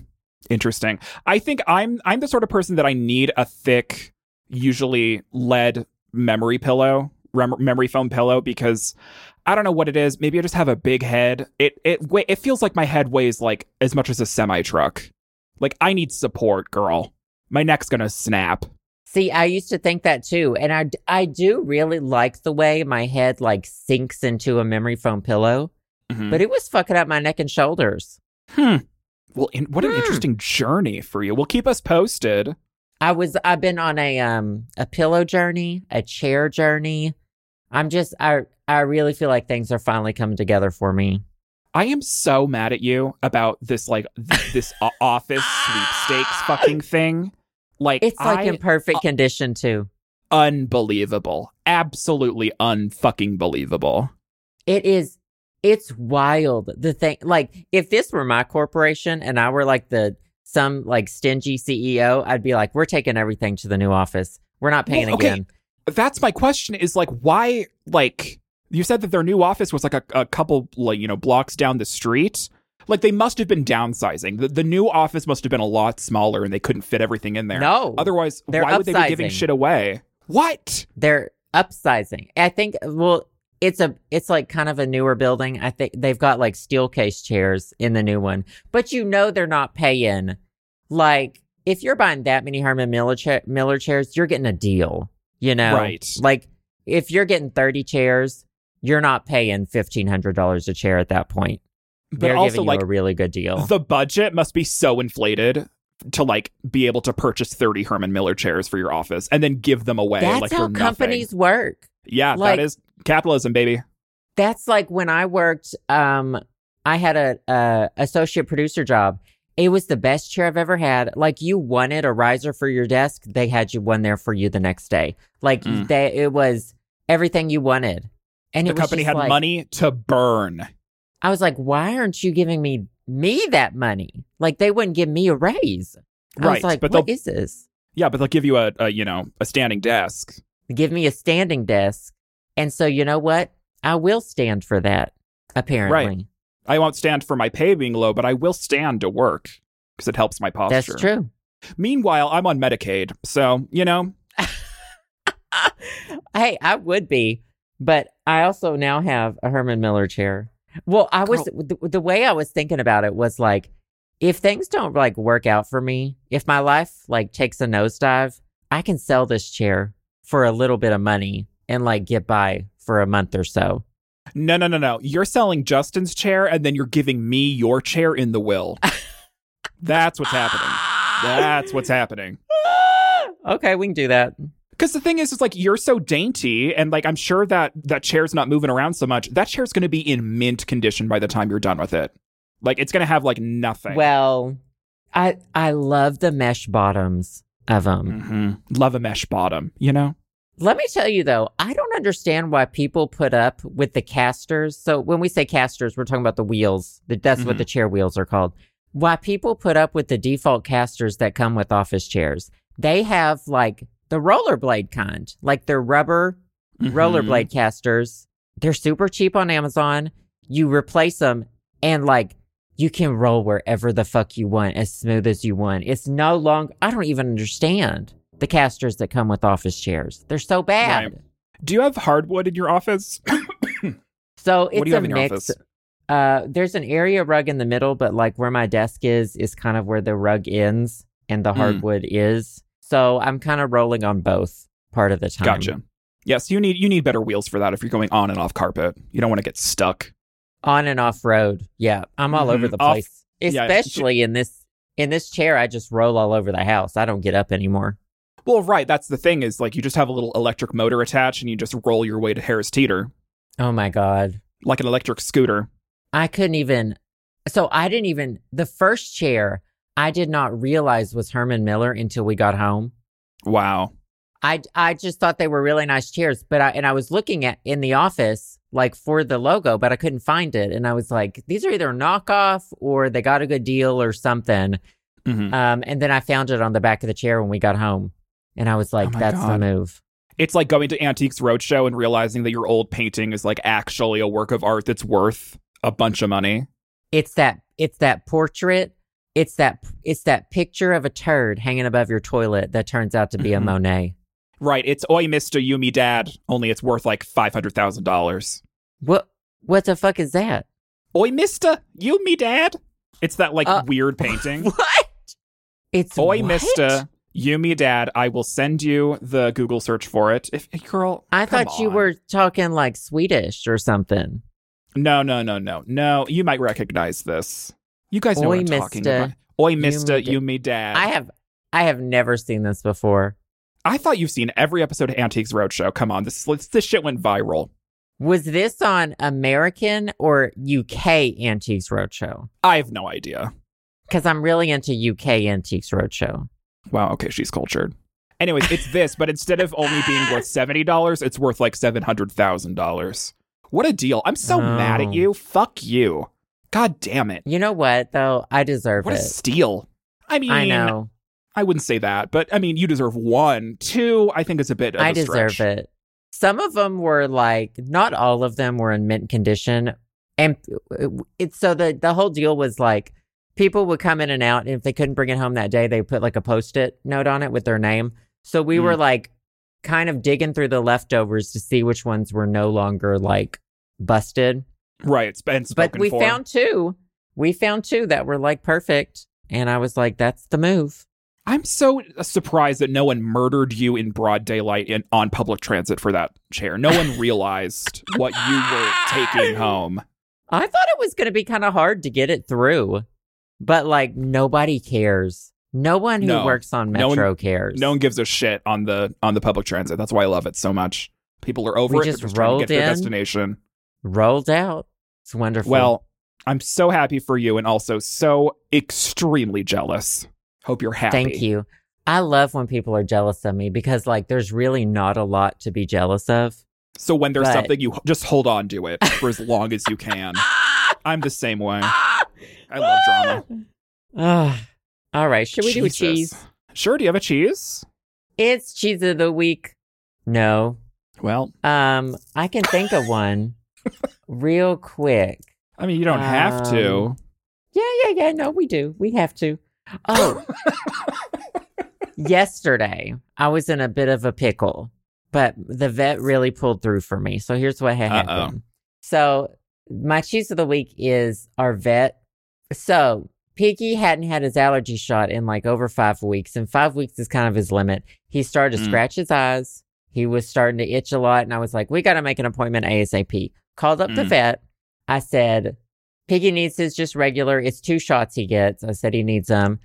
Interesting. I think I'm I'm the sort of person that I need a thick, usually lead memory pillow, rem- memory foam pillow, because... I don't know what it is. Maybe I just have a big head. It it it feels like my head weighs like as much as a semi truck. Like, I need support, girl. My neck's going to snap. See, I used to think that too. And I, I do really like the way my head like sinks into a memory foam pillow. Mm-hmm. But it was fucking up my neck and shoulders. Hmm. Well, in, what an hmm. interesting journey for you. Well, keep us posted. I was, I've been on a, um, a pillow journey, a chair journey. I'm just, I, I really feel like things are finally coming together for me. I am so mad at you about this, like, th- this office sweepstakes fucking thing. Like, it's like I, in perfect uh, condition too. Unbelievable. Absolutely unfucking believable. It is. It's wild. The thing, like, if this were my corporation and I were like the, some like stingy C E O, I'd be like, we're taking everything to the new office. We're not paying well, okay. again. That's my question is like, why, like, you said that their new office was like a, a couple, like, you know, blocks down the street. Like, they must have been downsizing. The, the new office must have been a lot smaller and they couldn't fit everything in there. No. Otherwise, why upsizing. Would they be giving shit away? What? They're upsizing. I think, well, it's a, it's like kind of a newer building. I think they've got like steel case chairs in the new one. But you know they're not paying. Like, if you're buying that many Herman Miller, cha- Miller chairs, you're getting a deal, you know? Right. Like, if you're getting thirty chairs, you're not paying fifteen hundred dollars a chair at that point. But they're also giving you like a really good deal. The budget must be so inflated to like be able to purchase thirty Herman Miller chairs for your office and then give them away. That's like how companies nothing. Work. Yeah, like, that is capitalism, baby. That's like when I worked. Um, I had a, a associate producer job. It was the best chair I've ever had. Like, you wanted a riser for your desk, they had you one there for you the next day. Like mm. they, it was everything you wanted. And the it was company had like, money to burn. I was like, why aren't you giving me me that money? Like, they wouldn't give me a raise. I right, was like, but what is this? Yeah, but they'll give you a, a, you know, a standing desk. Give me a standing desk. And so, you know what? I will stand for that, apparently. Right. I won't stand for my pay being low, but I will stand to work because it helps my posture. That's true. Meanwhile, I'm on Medicaid. So, you know. Hey, I would be. But I also now have a Herman Miller chair. Well, I was the, the way I was thinking about it was like, if things don't like work out for me, if my life like takes a nosedive, I can sell this chair for a little bit of money and like get by for a month or so. No, no, no, no. You're selling Justin's chair and then you're giving me your chair in the will. That's what's happening. That's what's happening. Okay, we can do that. Because the thing is, it's like you're so dainty and like I'm sure that that chair's not moving around so much. That chair's going to be in mint condition by the time you're done with it. Like, it's going to have like nothing. Well, I I love the mesh bottoms of them. Mm-hmm. Love a mesh bottom, you know? Let me tell you, though, I don't understand why people put up with the casters. So when we say casters, we're talking about the wheels. That's mm-hmm. what the chair wheels are called. Why people put up with the default casters that come with office chairs. They have like... the rollerblade kind, like they're rubber mm-hmm. rollerblade casters. They're super cheap on Amazon. You replace them and like you can roll wherever the fuck you want, as smooth as you want. It's no longer, I don't even understand the casters that come with office chairs. They're so bad. Right. Do you have hardwood in your office? So it's what do you a have in your mix. Office? Uh, there's an area rug in the middle, but like where my desk is, is kind of where the rug ends and the hardwood mm. is. So I'm kind of rolling on both part of the time. Gotcha. Yes, you need you need better wheels for that if you're going on and off carpet. You don't want to get stuck. On and off road. Yeah, I'm all mm-hmm. over the place. Off, Especially yeah. in this in this chair, I just roll all over the house. I don't get up anymore. Well, right. That's the thing is like you just have a little electric motor attached and you just roll your way to Harris Teeter. Oh, my God. Like an electric scooter. I couldn't even. So I didn't even. The first chair. I did not realize was Herman Miller until we got home. Wow. I, I just thought they were really nice chairs, but I, and I was looking at in the office, like for the logo, but I couldn't find it. And I was like, these are either knockoff or they got a good deal or something. Mm-hmm. Um, and then I found it on the back of the chair when we got home. And I was like, oh that's God. The move. It's like going to Antiques Roadshow and realizing that your old painting is like actually a work of art that's worth a bunch of money. It's that, it's that portrait. It's that it's that picture of a turd hanging above your toilet that turns out to be a mm-hmm. Monet. Right. It's Oi, Mister You, Me, Dad, only it's worth like five hundred thousand dollars. What What the fuck is that? Oi, Mister You, Me, Dad. It's that like uh, weird painting. What? It's Oi, what? Mister, you me dad, I will send you the Google search for it. If girl, I thought on. You were talking like Swedish or something. No, no, no, no, no. You might recognize this. You guys know Oi, what I'm mister. Talking about. Oi, Mister, you, you me dad. I have, I have never seen this before. I thought you've seen every episode of Antiques Roadshow. Come on, this this shit went viral. Was this on American or U K Antiques Roadshow? I have no idea. Because I'm really into U K Antiques Roadshow. Wow, okay, she's cultured. Anyways, it's this, but instead of only being worth seventy dollars, it's worth like seven hundred thousand dollars. What a deal. I'm so oh. mad at you. Fuck you. God damn it. You know what, though? I deserve what it. What a steal. I mean, I know. I wouldn't say that, but I mean, you deserve one. Two, I think it's a bit of I a stretch. I deserve it. Some of them were like, not all of them were in mint condition. And it's so the, the whole deal was like, people would come in and out, and if they couldn't bring it home that day, they put like a Post-it note on it with their name. So we mm. were like kind of digging through the leftovers to see which ones were no longer like busted. Right. It's been spoken But we for. found two. We found two that were like perfect. And I was like, that's the move. I'm so surprised that no one murdered you in broad daylight in, on public transit for that chair. No one realized what you were taking home. I thought it was going to be kind of hard to get it through. But, like, nobody cares. No one who no. works on Metro no one, cares. No one gives a shit on the on the public transit. That's why I love it so much. People are over we it. Just They're just rolled trying to get in, to their destination. Rolled out. It's wonderful. Well, I'm so happy for you and also so extremely jealous. Hope you're happy. Thank you. I love when people are jealous of me because, like, there's really not a lot to be jealous of. So when there's but... something, you just hold on to it for as long as you can. I'm the same way. I love drama. Uh, all right. Should we Jesus. do a cheese? Sure. Do you have a cheese? It's cheese of the week. No. Well. Um, I can think of one real quick. I mean, you don't um, have to. Yeah, yeah, yeah. No, we do. We have to. Oh. Yesterday, I was in a bit of a pickle, but the vet really pulled through for me. So here's what had Uh-oh. happened. So my cheese of the week is our vet. So Piggy hadn't had his allergy shot in like over five weeks, and five weeks is kind of his limit. He started to mm. scratch his eyes. He was starting to itch a lot, and I was like, we got to make an appointment ASAP. Called up mm. the vet. I said, Piggy needs his just regular. It's two shots he gets. I said he needs them.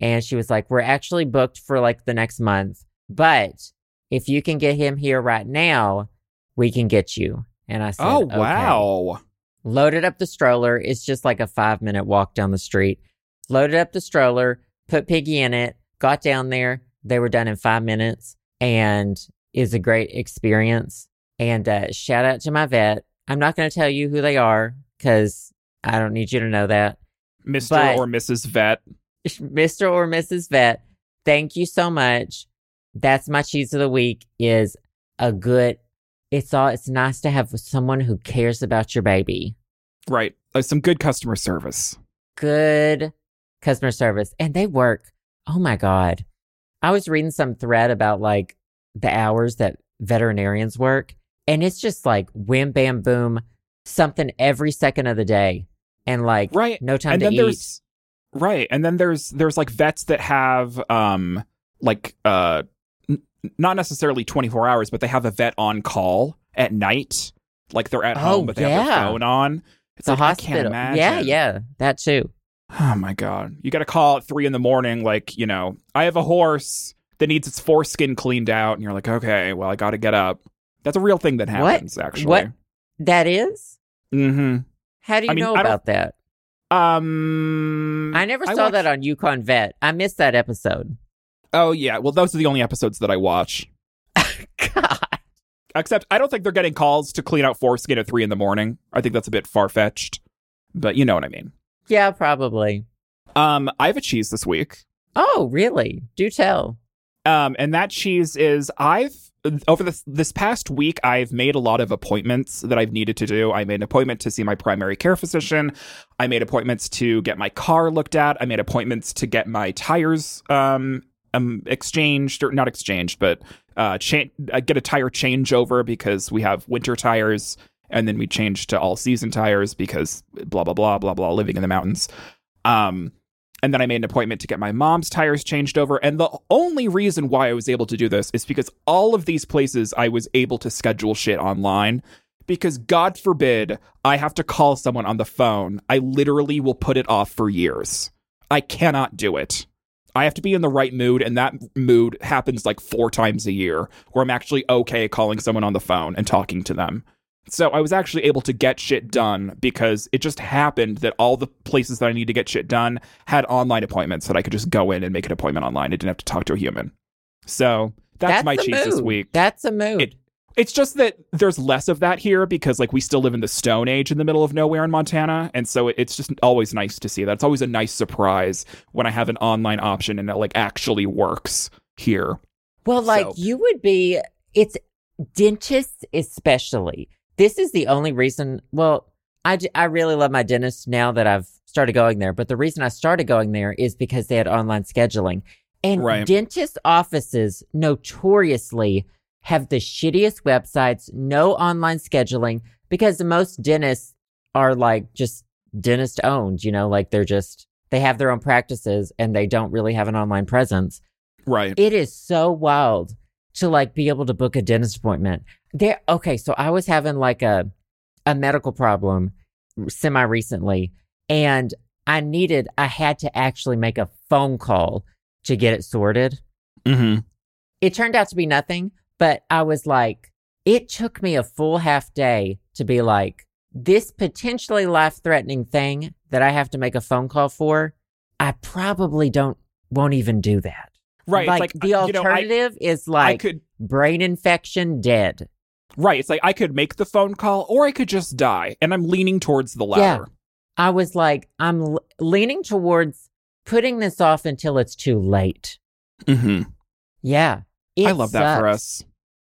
And she was like, we're actually booked for like the next month, but if you can get him here right now, we can get you. And I said, oh, wow. Okay. Loaded up the stroller. It's just like a five minute walk down the street. Loaded up the stroller, put Piggy in it, got down there. They were done in five minutes and it was a great experience. And uh, shout out to my vet. I'm not going to tell you who they are because I don't need you to know that. Mister But or Missus Vet. Mister or Missus Vet, thank you so much. That's my cheese of the week is a good It's all. It's nice to have someone who cares about your baby. Right. Some good customer service. Good customer service. And they work. Oh, my God. I was reading some thread about, like, the hours that veterinarians work. And it's just, like, whim, bam, boom, something every second of the day. And, like, right. no time and to then eat. There's, right. And then there's, there's like, vets that have, um, like, uh. not necessarily twenty-four hours, but they have a vet on call at night. Like they're at oh, home, but they yeah. have their phone on. It's the like, hospital. I can't imagine. Yeah, yeah, that too. Oh my God. You got to call at three in the morning. Like, you know, I have a horse that needs its foreskin cleaned out. And you're like, okay, well, I got to get up. That's a real thing that happens, what? actually. What? That is? Mm-hmm. How do you I mean, know about that? Um, I never saw I watched... that on Yukon Vet. I missed that episode. Oh, yeah. Well, those are the only episodes that I watch. God. Except I don't think they're getting calls to clean out foreskin at three in the morning. I think that's a bit far-fetched, but you know what I mean. Yeah, probably. Um, I have a cheese this week. Oh, really? Do tell. Um, and that cheese is I've, over this, this past week, I've made a lot of appointments that I've needed to do. I made an appointment to see my primary care physician. I made appointments to get my car looked at. I made appointments to get my tires, um... Um, exchanged or not exchanged, but uh, cha- uh, get a tire changeover because we have winter tires, and then we change to all season tires because blah blah blah blah blah. Living in the mountains, um, And then I made an appointment to get my mom's tires changed over. And the only reason why I was able to do this is because all of these places I was able to schedule shit online. Because God forbid I have to call someone on the phone, I literally will put it off for years. I cannot do it. I have to be in the right mood. And that mood happens like four times a year where I'm actually okay calling someone on the phone and talking to them. So I was actually able to get shit done because it just happened that all the places that I need to get shit done had online appointments that I could just go in and make an appointment online. I didn't have to talk to a human. So that's, that's my cheese this week. That's a move. It, it's just that there's less of that here because like we still live in the Stone Age in the middle of nowhere in Montana. And so it, it's just always nice to see that. It's always a nice surprise when I have an online option and it like actually works here. Well, like so. you would be, it's dentists especially. This is the only reason, well, I, I really love my dentist now that I've started going there. But the reason I started going there is because they had online scheduling. And right. dentist offices notoriously have the shittiest websites, no online scheduling, because most dentists are like just dentist owned, you know, like they're just, they have their own practices and they don't really have an online presence. Right. It is so wild to like be able to book a dentist appointment. There, okay, so I was having like a a medical problem semi-recently, and I needed, I had to actually make a phone call to get it sorted. Mm-hmm. It turned out to be nothing, but I was like, it took me a full half day to be like, this potentially life-threatening thing that I have to make a phone call for, I probably don't, won't even do that. Right. Like, it's like the alternative you know, I, is like I could, brain infection, dead. Right. It's like I could make the phone call or I could just die. And I'm leaning towards the latter. Yeah. I was like, I'm le- leaning towards putting this off until it's too late. Mm-hmm. Yeah. I love sucks. that for us.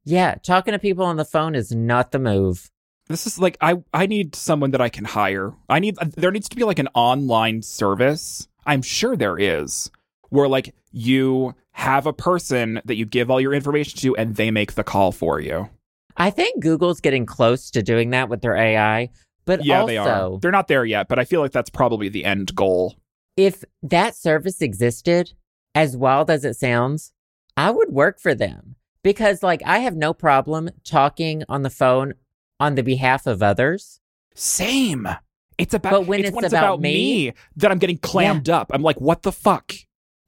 Yeah. Talking to people on the phone is not the move. This is like, I, I need someone that I can hire. I need, there needs to be like an online service. I'm sure there is. Where like you have a person that you give all your information to and they make the call for you. I think Google's getting close to doing that with their A I, but yeah, also, they are. They're not there yet, but I feel like that's probably the end goal. If that service existed, as wild as it sounds, I would work for them because like I have no problem talking on the phone on the behalf of others. Same. It's about but when it's, it's, when it's about, about me, me that I'm getting clammed yeah. up. I'm like, what the fuck?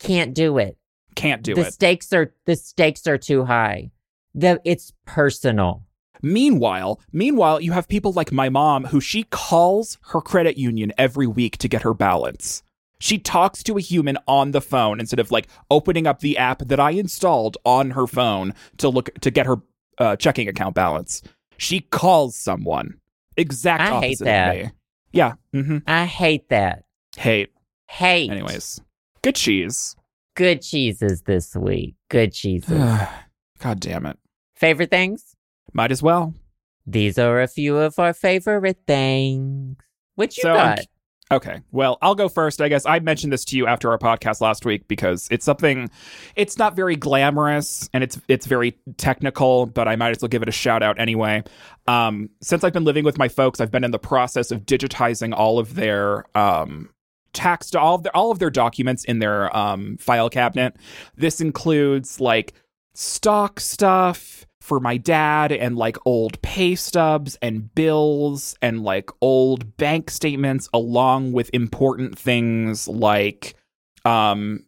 Can't do it. Can't do the it. The stakes are the stakes are too high. The, it's personal. Meanwhile, meanwhile, you have people like my mom who she calls her credit union every week to get her balance. She talks to a human on the phone instead of like opening up the app that I installed on her phone to look to get her uh, checking account balance. She calls someone. Exact I opposite hate that. Of me. Yeah. Mm-hmm. I hate that. Hate. Hate. Anyways. Good cheese. Good cheeses this week. Good cheeses. God damn it. Favorite things? Might as well. These are a few of our favorite things. What you so, got? Okay. Well, I'll go first. I guess I mentioned this to you after our podcast last week because it's something, it's not very glamorous and it's it's very technical, but I might as well give it a shout out anyway. Um, since I've been living with my folks, I've been in the process of digitizing all of their... Um, tax to all of their all of their documents in their um file cabinet. This includes like stock stuff for my dad and like old pay stubs and bills and like old bank statements, along with important things like um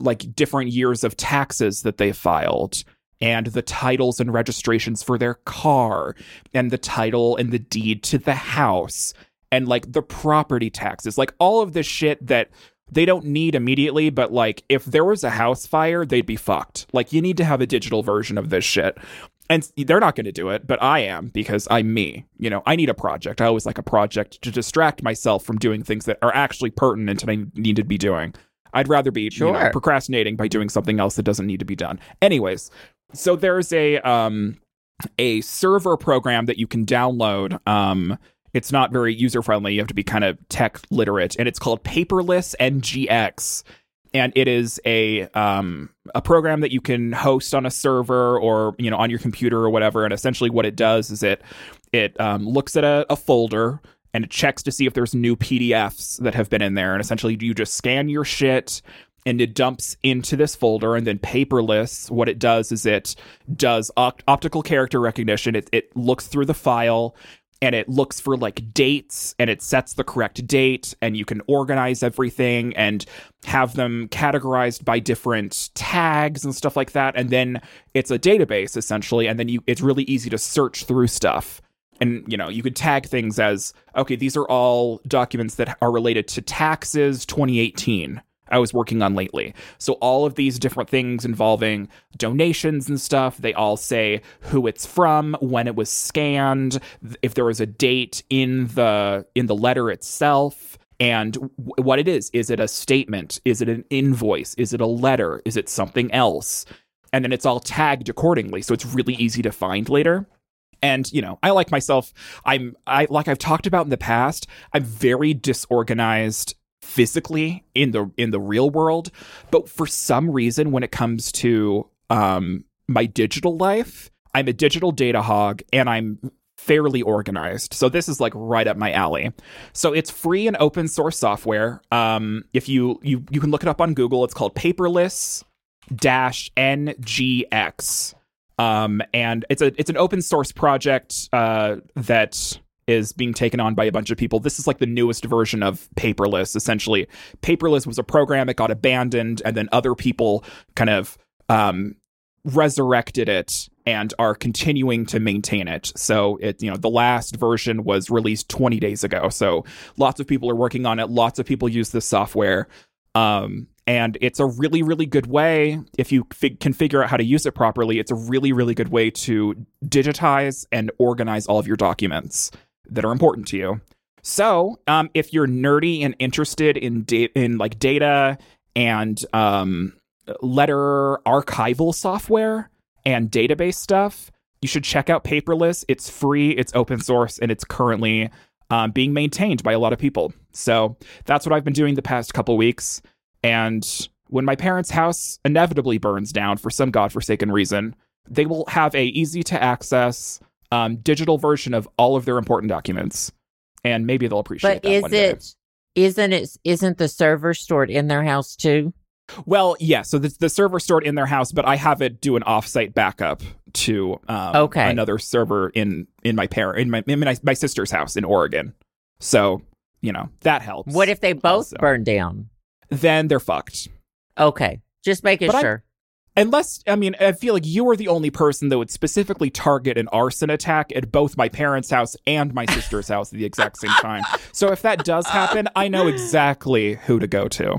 like different years of taxes that they filed, and the titles and registrations for their car, and the title and the deed to the house, and like the property taxes, like all of this shit that they don't need immediately, but like if there was a house fire, they'd be fucked. Like you need to have a digital version of this shit. And they're not going to do it, but I am, because I'm me. You know, I need a project. I always like a project to distract myself from doing things that are actually pertinent and I need to be doing. I'd rather be sure. you know, procrastinating by doing something else that doesn't need to be done. Anyways, so there's a um a server program that you can download. Um It's not very user-friendly. You have to be kind of tech literate. And it's called Paperless N G X. And it is a um, a program that you can host on a server or, you know, on your computer or whatever. And essentially what it does is it, it um, looks at a, a folder and it checks to see if there's new P D Fs that have been in there. And essentially, you just scan your shit and it dumps into this folder. And then Paperless, what it does is it does op- optical character recognition. It, it looks through the file and it looks for like dates, and it sets the correct date, and you can organize everything and have them categorized by different tags and stuff like that. And then it's a database essentially. And then you, it's really easy to search through stuff. And, you know, you could tag things as, okay, these are all documents that are related to taxes twenty eighteen I was working on lately. So all of these different things involving donations and stuff, they all say who it's from, when it was scanned, if there was a date in the in the letter itself, and w- what it is. Is it a statement? Is it an invoice? Is it a letter? Is it something else? And then it's all tagged accordingly. So it's really easy to find later. And, you know, I like myself. I'm I like I've talked about in the past, I'm very disorganized physically in the in the real world. But for some reason, when it comes to um, my digital life, I'm a digital data hog and I'm fairly organized. So this is like right up my alley. So it's free and open source software. Um, if you, you you can look it up on Google, it's called Paperless N G X Um, and it's a it's an open source project uh, that is being taken on by a bunch of people. This is like the newest version of Paperless, essentially. Paperless was a program, it got abandoned, and then other people kind of um, resurrected it and are continuing to maintain it. So it, you know, the last version was released twenty days ago So lots of people are working on it. Lots of people use this software. Um, and it's a really, really good way, if you fig- can figure out how to use it properly, it's a really, really good way to digitize and organize all of your documents that are important to you. So um, if you're nerdy and interested in da- in like data and um, letter archival software and database stuff, you should check out Paperless. It's free, it's open source, and it's currently um, being maintained by a lot of people. So that's what I've been doing the past couple weeks. And when my parents' house inevitably burns down for some godforsaken reason, they will have a easy to access um, digital version of all of their important documents. And maybe they'll appreciate but that. But is it, isn't it, isn't the server stored in their house too? Well, yeah. So the, the server stored in their house, but I have it do an offsite backup to um, okay. another server in, in my parent, in my, in my, my sister's house in Oregon. So, you know, that helps. What if they both also burn down? Then they're fucked. Okay. Just making but sure. I, unless, I mean, I feel like you were the only person that would specifically target an arson attack at both my parents' house and my sister's house at the exact same time. So if that does happen, I know exactly who to go to.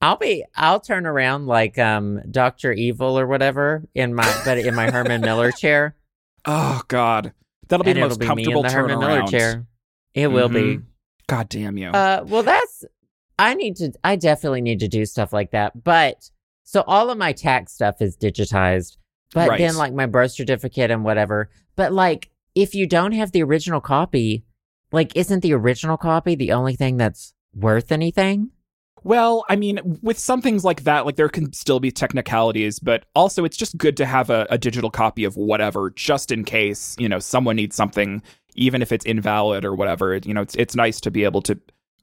I'll be, I'll turn around like um, Doctor Evil or whatever in my, but in my Herman Miller chair. Oh, God. That'll be and the most be comfortable me in the Herman Miller chair. It mm-hmm. will be. God damn you. Uh, well, that's. I need to, I definitely need to do stuff like that. But so all of my tax stuff is digitized, but right. then like my birth certificate and whatever. But like, if you don't have the original copy, like, isn't the original copy the only thing that's worth anything? Well, I mean, with some things like that, like there can still be technicalities, but also it's just good to have a, a digital copy of whatever, just in case, you know, someone needs something, even if it's invalid or whatever. You know, it's it's nice to be able to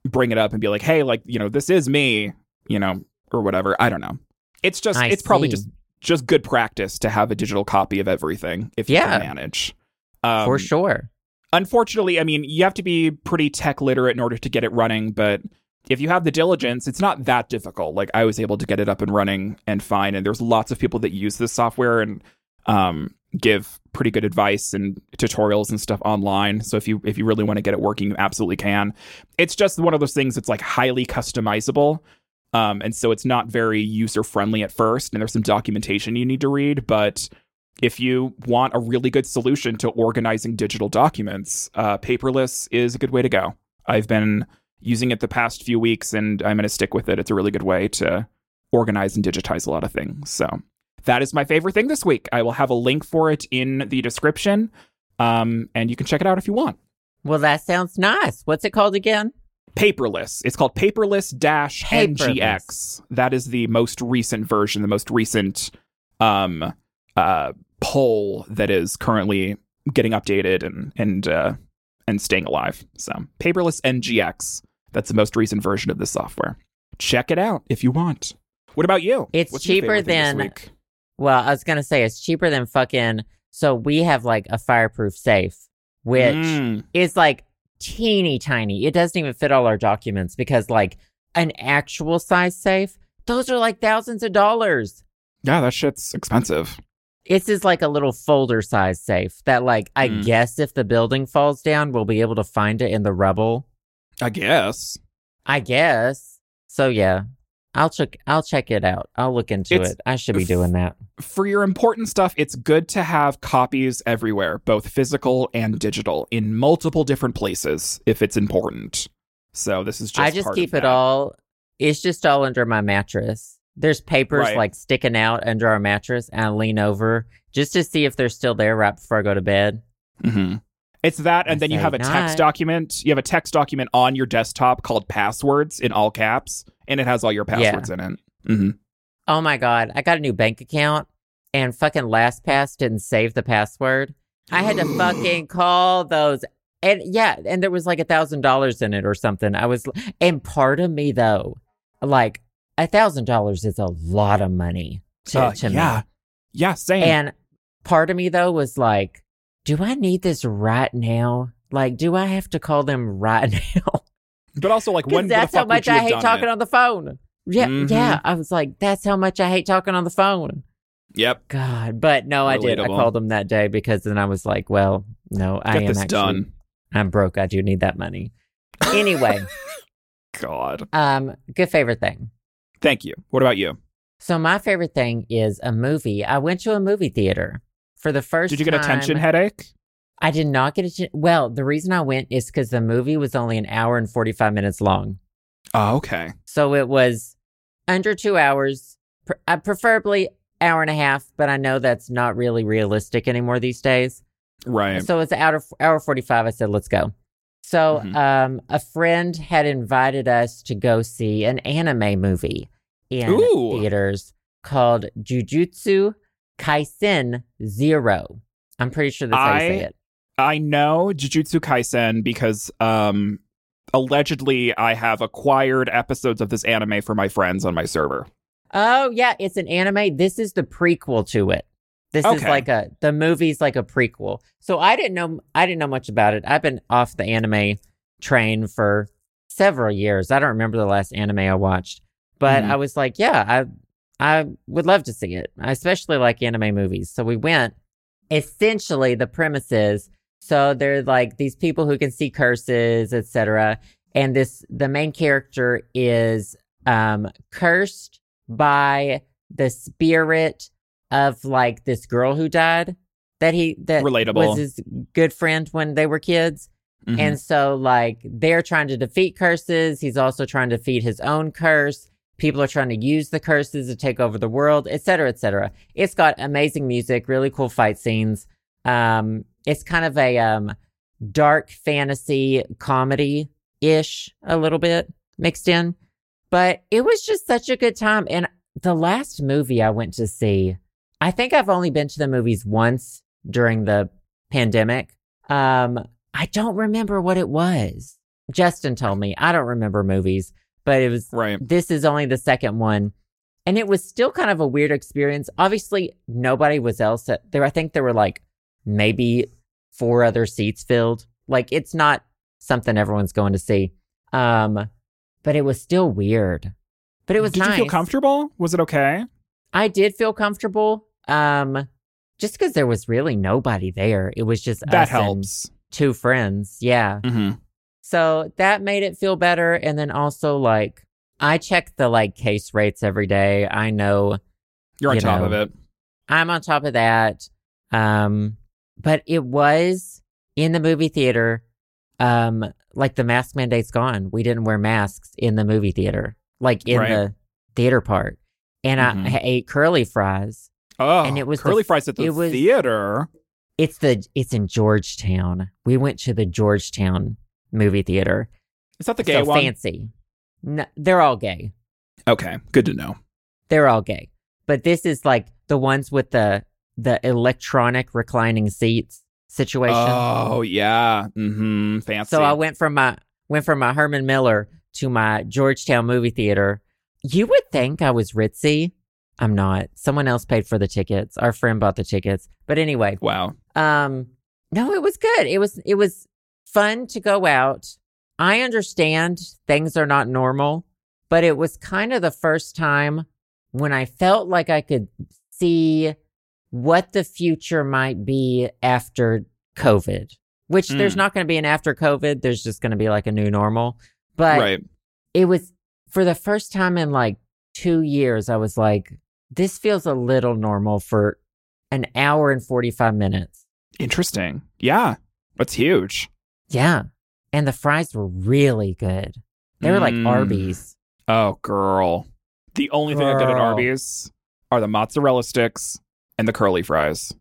bring it up and be like, hey, like, you know, this is me, you know, or whatever. I don't know. It's just, I it's see. probably just, just good practice to have a digital copy of everything if yeah. you can manage. Um, For sure. Unfortunately, I mean, you have to be pretty tech literate in order to get it running, but if you have the diligence, it's not that difficult. Like, I was able to get it up and running and fine, and there's lots of people that use this software and um, give pretty good advice and tutorials and stuff online. So if you if you really want to get it working, you absolutely can. It's just one of those things that's like highly customizable. Um, and so it's not very user friendly at first. And there's some documentation you need to read. But if you want a really good solution to organizing digital documents, uh, Paperless is a good way to go. I've been using it the past few weeks and I'm going to stick with it. It's a really good way to organize and digitize a lot of things. So that is my favorite thing this week. I will have a link for it in the description, um, and you can check it out if you want. Well, that sounds nice. What's it called again? Paperless. It's called Paperless N G X That is the most recent version, the most recent um, uh, poll that is currently getting updated and, and uh, and staying alive. So Paperless N G X, that's the most recent version of this software. Check it out if you want. What about you? It's What's cheaper than, well, I was going to say it's cheaper than fucking, so we have like a fireproof safe, which mm. is like teeny tiny. It doesn't even fit all our documents because like an actual size safe, those are like thousands of dollars. Yeah, that shit's expensive. This is like a little folder size safe that like, I mm. guess if the building falls down, we'll be able to find it in the rubble. I guess. I guess. So yeah, I'll check, I'll check it out. I'll look into it's, it. I should be f- doing that. For your important stuff, it's good to have copies everywhere, both physical and digital, in multiple different places if it's important. So this is just I just part keep of it that. all. It's just all under my mattress. There's papers right. like sticking out under our mattress, and I lean over just to see if they're still there right before I go to bed. Mm-hmm. It's that, and I then you have a text not. document. You have a text document on your desktop called passwords in all caps, and it has all your passwords yeah. in it. Mm-hmm. Oh my God. I got a new bank account, and fucking LastPass didn't save the password. I had to fucking call those. And yeah, and there was like a thousand dollars in it or something. I was, and part of me though, like, a thousand dollars is a lot of money to, uh, to yeah. me. Yeah, same. And part of me, though, was like, do I need this right now? Like, do I have to call them right now? But also, like, when that's the fuck how much I hate talking it? on the phone. Yeah, mm-hmm. yeah. I was like, that's how much I hate talking on the phone. Yep. God, but no, Relatable. I did. I called them that day because then I was like, well, no, Get I am this actually, done. I'm broke. I do need that money. Anyway. God. Um, good favorite thing. Thank you. What about you? So my favorite thing is a movie. I went to a movie theater for the first time. Did you get time, a tension headache? I did not get a tension. Well, the reason I went is because the movie was only an hour and forty-five minutes long. Oh, okay. So it was under two hours, pre- preferably hour and a half, but I know that's not really realistic anymore these days. Right. So it's hour, hour forty-five. I said, let's go. So mm-hmm. um, a friend had invited us to go see an anime movie in Ooh. theaters called Jujutsu Kaisen Zero. I'm pretty sure that's I, how you say it. I know Jujutsu Kaisen because um, allegedly I have acquired episodes of this anime for my friends on my server. Oh, yeah. It's an anime. This is the prequel to it. This okay. is like a, the movie's like a prequel. So I didn't know, I didn't know much about it. I've been off the anime train for several years. I don't remember the last anime I watched, but mm. I was like, yeah, I, I would love to see it. I especially like anime movies. So we went. Essentially, the premise is, so they're like these people who can see curses, et cetera. And this, the main character is um, cursed by the spirit of like this girl who died that he that Relatable. was his good friend when they were kids. Mm-hmm. And so like they're trying to defeat curses. He's also trying to defeat his own curse. People are trying to use the curses to take over the world, et cetera, et cetera. It's got amazing music, really cool fight scenes. Um, it's kind of a um, dark fantasy comedy-ish a little bit mixed in. But it was just such a good time. And the last movie I went to see, I think I've only been to the movies once during the pandemic. Um, I don't remember what it was. Justin told me. I don't remember movies, but it was, right. this is only the second one. And it was still kind of a weird experience. Obviously, nobody was else at, there. I think there were like maybe four other seats filled. Like it's not something everyone's going to see. Um, but it was still weird. But it was nice. Did you feel comfortable? Was it okay? I did feel comfortable. Um, just because there was really nobody there. It was just that us helps. And two friends. Yeah. Mm-hmm. So that made it feel better. And then also like I check the like case rates every day. I know. You're on you top know, of it. I'm on top of that. Um, but it was in the movie theater. Um, like the mask mandate's gone. We didn't wear masks in the movie theater, like in right. the theater part. And mm-hmm. I ate curly fries. Oh, and it was curly the, fries at the it was, theater. It's the it's in Georgetown. We went to the Georgetown movie theater. Is that the gay so one? Fancy. No, they're all gay. Okay, good to know. They're all gay, but this is like the ones with the the electronic reclining seats. situation. Oh yeah, mm-hmm. Fancy. So I went from my went from my Herman Miller to my Georgetown movie theater. You would think I was ritzy. I'm not. Someone else paid for the tickets. Our friend bought the tickets. But anyway, wow. Um, no, it was good. It was it was fun to go out. I understand things are not normal, but it was kind of the first time when I felt like I could see what the future might be after COVID, which mm. there's not going to be an after COVID. There's just going to be like a new normal. But right. it was for the first time in like two years, I was like, this feels a little normal for an hour and forty-five minutes. Interesting. Yeah. That's huge. Yeah. And the fries were really good. They were like mm. Arby's. Oh, girl. The only girl. thing I did at Arby's are the mozzarella sticks and the curly fries.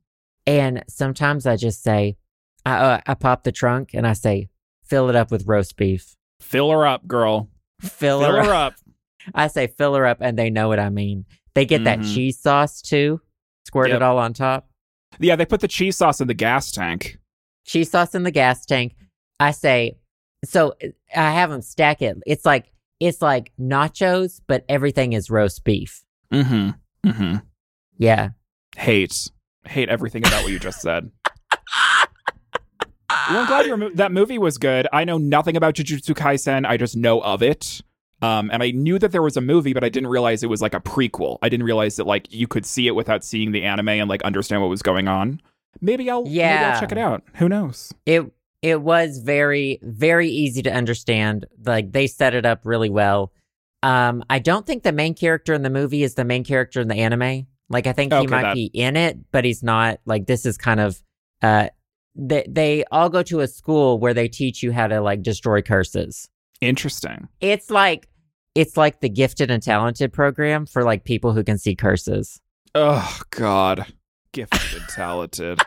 And sometimes I just say, I, uh, I pop the trunk and I say, fill it up with roast beef. Fill her up, girl. Fill, fill her, her up. up. I say, fill her up, and they know what I mean. They get mm-hmm. that cheese sauce, too. Squirt yep. it all on top. Yeah, they put the cheese sauce in the gas tank. Cheese sauce in the gas tank. I say, so I have them stack it. It's like it's like nachos, but everything is roast beef. Mm-hmm. Mm-hmm. Yeah. Hate. Hate everything about what you just said. Well, I'm glad your mo- that movie was good. I know nothing about Jujutsu Kaisen. I just know of it. Um, and I knew that there was a movie, but I didn't realize it was like a prequel. I didn't realize that like you could see it without seeing the anime and like understand what was going on. Maybe I'll, yeah. maybe I'll check it out. Who knows? It It was very, very easy to understand. Like, they set it up really well. Um, I don't think the main character in the movie is the main character in the anime. Like, I think okay, he might that. be in it, but he's not. Like, this is kind of... Uh, they, they all go to a school where they teach you how to, like, destroy curses. Interesting. It's like it's like the Gifted and Talented program for, like, people who can see curses. Oh, God. Gifted and Talented.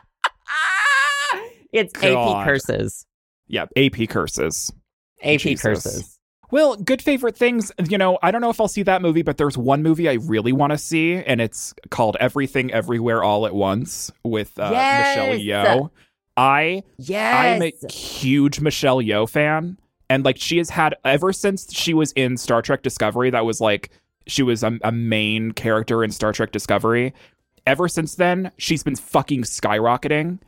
It's God. A P curses. Yeah, A P curses. A P Jesus. curses. Well, good favorite things. You know, I don't know if I'll see that movie, but there's one movie I really want to see, and it's called Everything Everywhere All at Once with uh, yes! Michelle Yeoh. I yes! I'm a huge Michelle Yeoh fan, and like she has had ever since she was in Star Trek Discovery. That was like she was a, a main character in Star Trek Discovery. Ever since then, she's been fucking skyrocketing.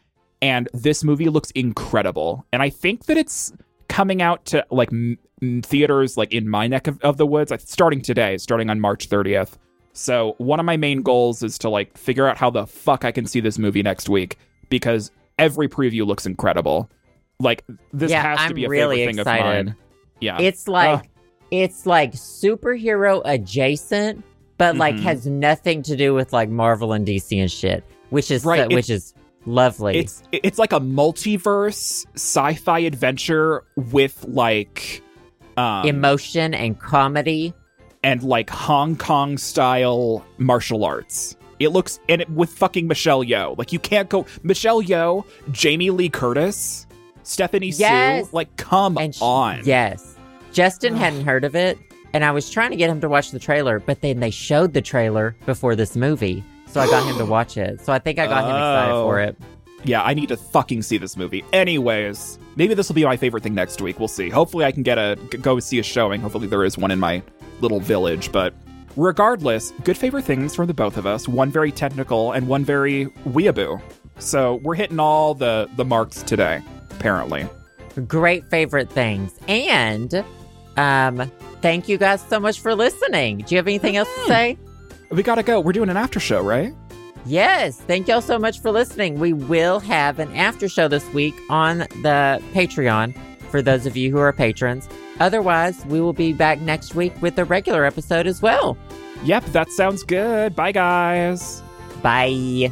And this movie looks incredible. And I think that it's coming out to, like, m- theaters, like, in my neck of, of the woods, like, starting today, starting on March thirtieth. So one of my main goals is to, like, figure out how the fuck I can see this movie next week. Because every preview looks incredible. Like, this yeah, has to I'm be a really favorite excited. thing of mine. Yeah, it's like uh. It's, like, superhero adjacent, but, like, mm-hmm. has nothing to do with, like, Marvel and D C and shit. Which is... Right, uh, which is lovely. It's it's like a multiverse sci-fi adventure with like um, emotion and comedy and like Hong Kong style martial arts. It looks and it, with fucking Michelle Yeoh. Like you can't go Michelle Yeoh, Jamie Lee Curtis, Stephanie yes. Sue. Like come and on. Sh- yes, Justin hadn't heard of it, and I was trying to get him to watch the trailer, but then they showed the trailer before this movie. So I got him to watch it. So I think I got oh. him excited for it. Yeah, I need to fucking see this movie. Anyways, maybe this will be my favorite thing next week. We'll see. Hopefully I can get a go see a showing. Hopefully there is one in my little village. But regardless, good favorite things from the both of us. One very technical and one very weeaboo. So we're hitting all the, the marks today, apparently. Great favorite things. And um, thank you guys so much for listening. Do you have anything else to say? We gotta go. We're doing an after show, right? Yes. Thank y'all so much for listening. We will have an after show this week on the Patreon for those of you who are patrons. Otherwise, we will be back next week with a regular episode as well. Yep, that sounds good. Bye, guys. Bye.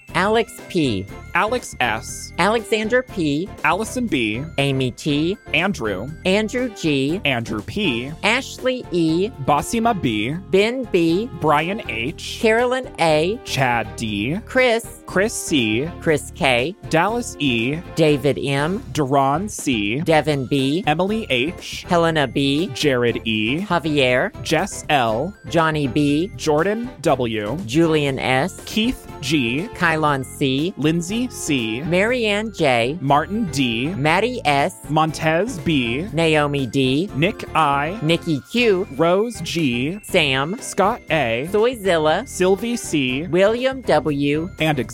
Alex P, Alex S, Alexander P, Allison B, Amy T, Andrew, Andrew G, Andrew P, Ashley E, Basima B, Ben B, Brian H, Carolyn A, Chad D, Chris, Chris C, Chris K, Dallas E, David M, Duran C, Devin B, Emily H, Helena B, Jared E, Javier, Jess L, Johnny B, Jordan W, Julian S, Keith G, Kylon C, Lindsay C, Marianne J, Martin D, Maddie S, Montez B, Naomi D, Nick I, Nikki Q, Rose G, Sam, Scott A, Soyzilla, Sylvie C, William W, and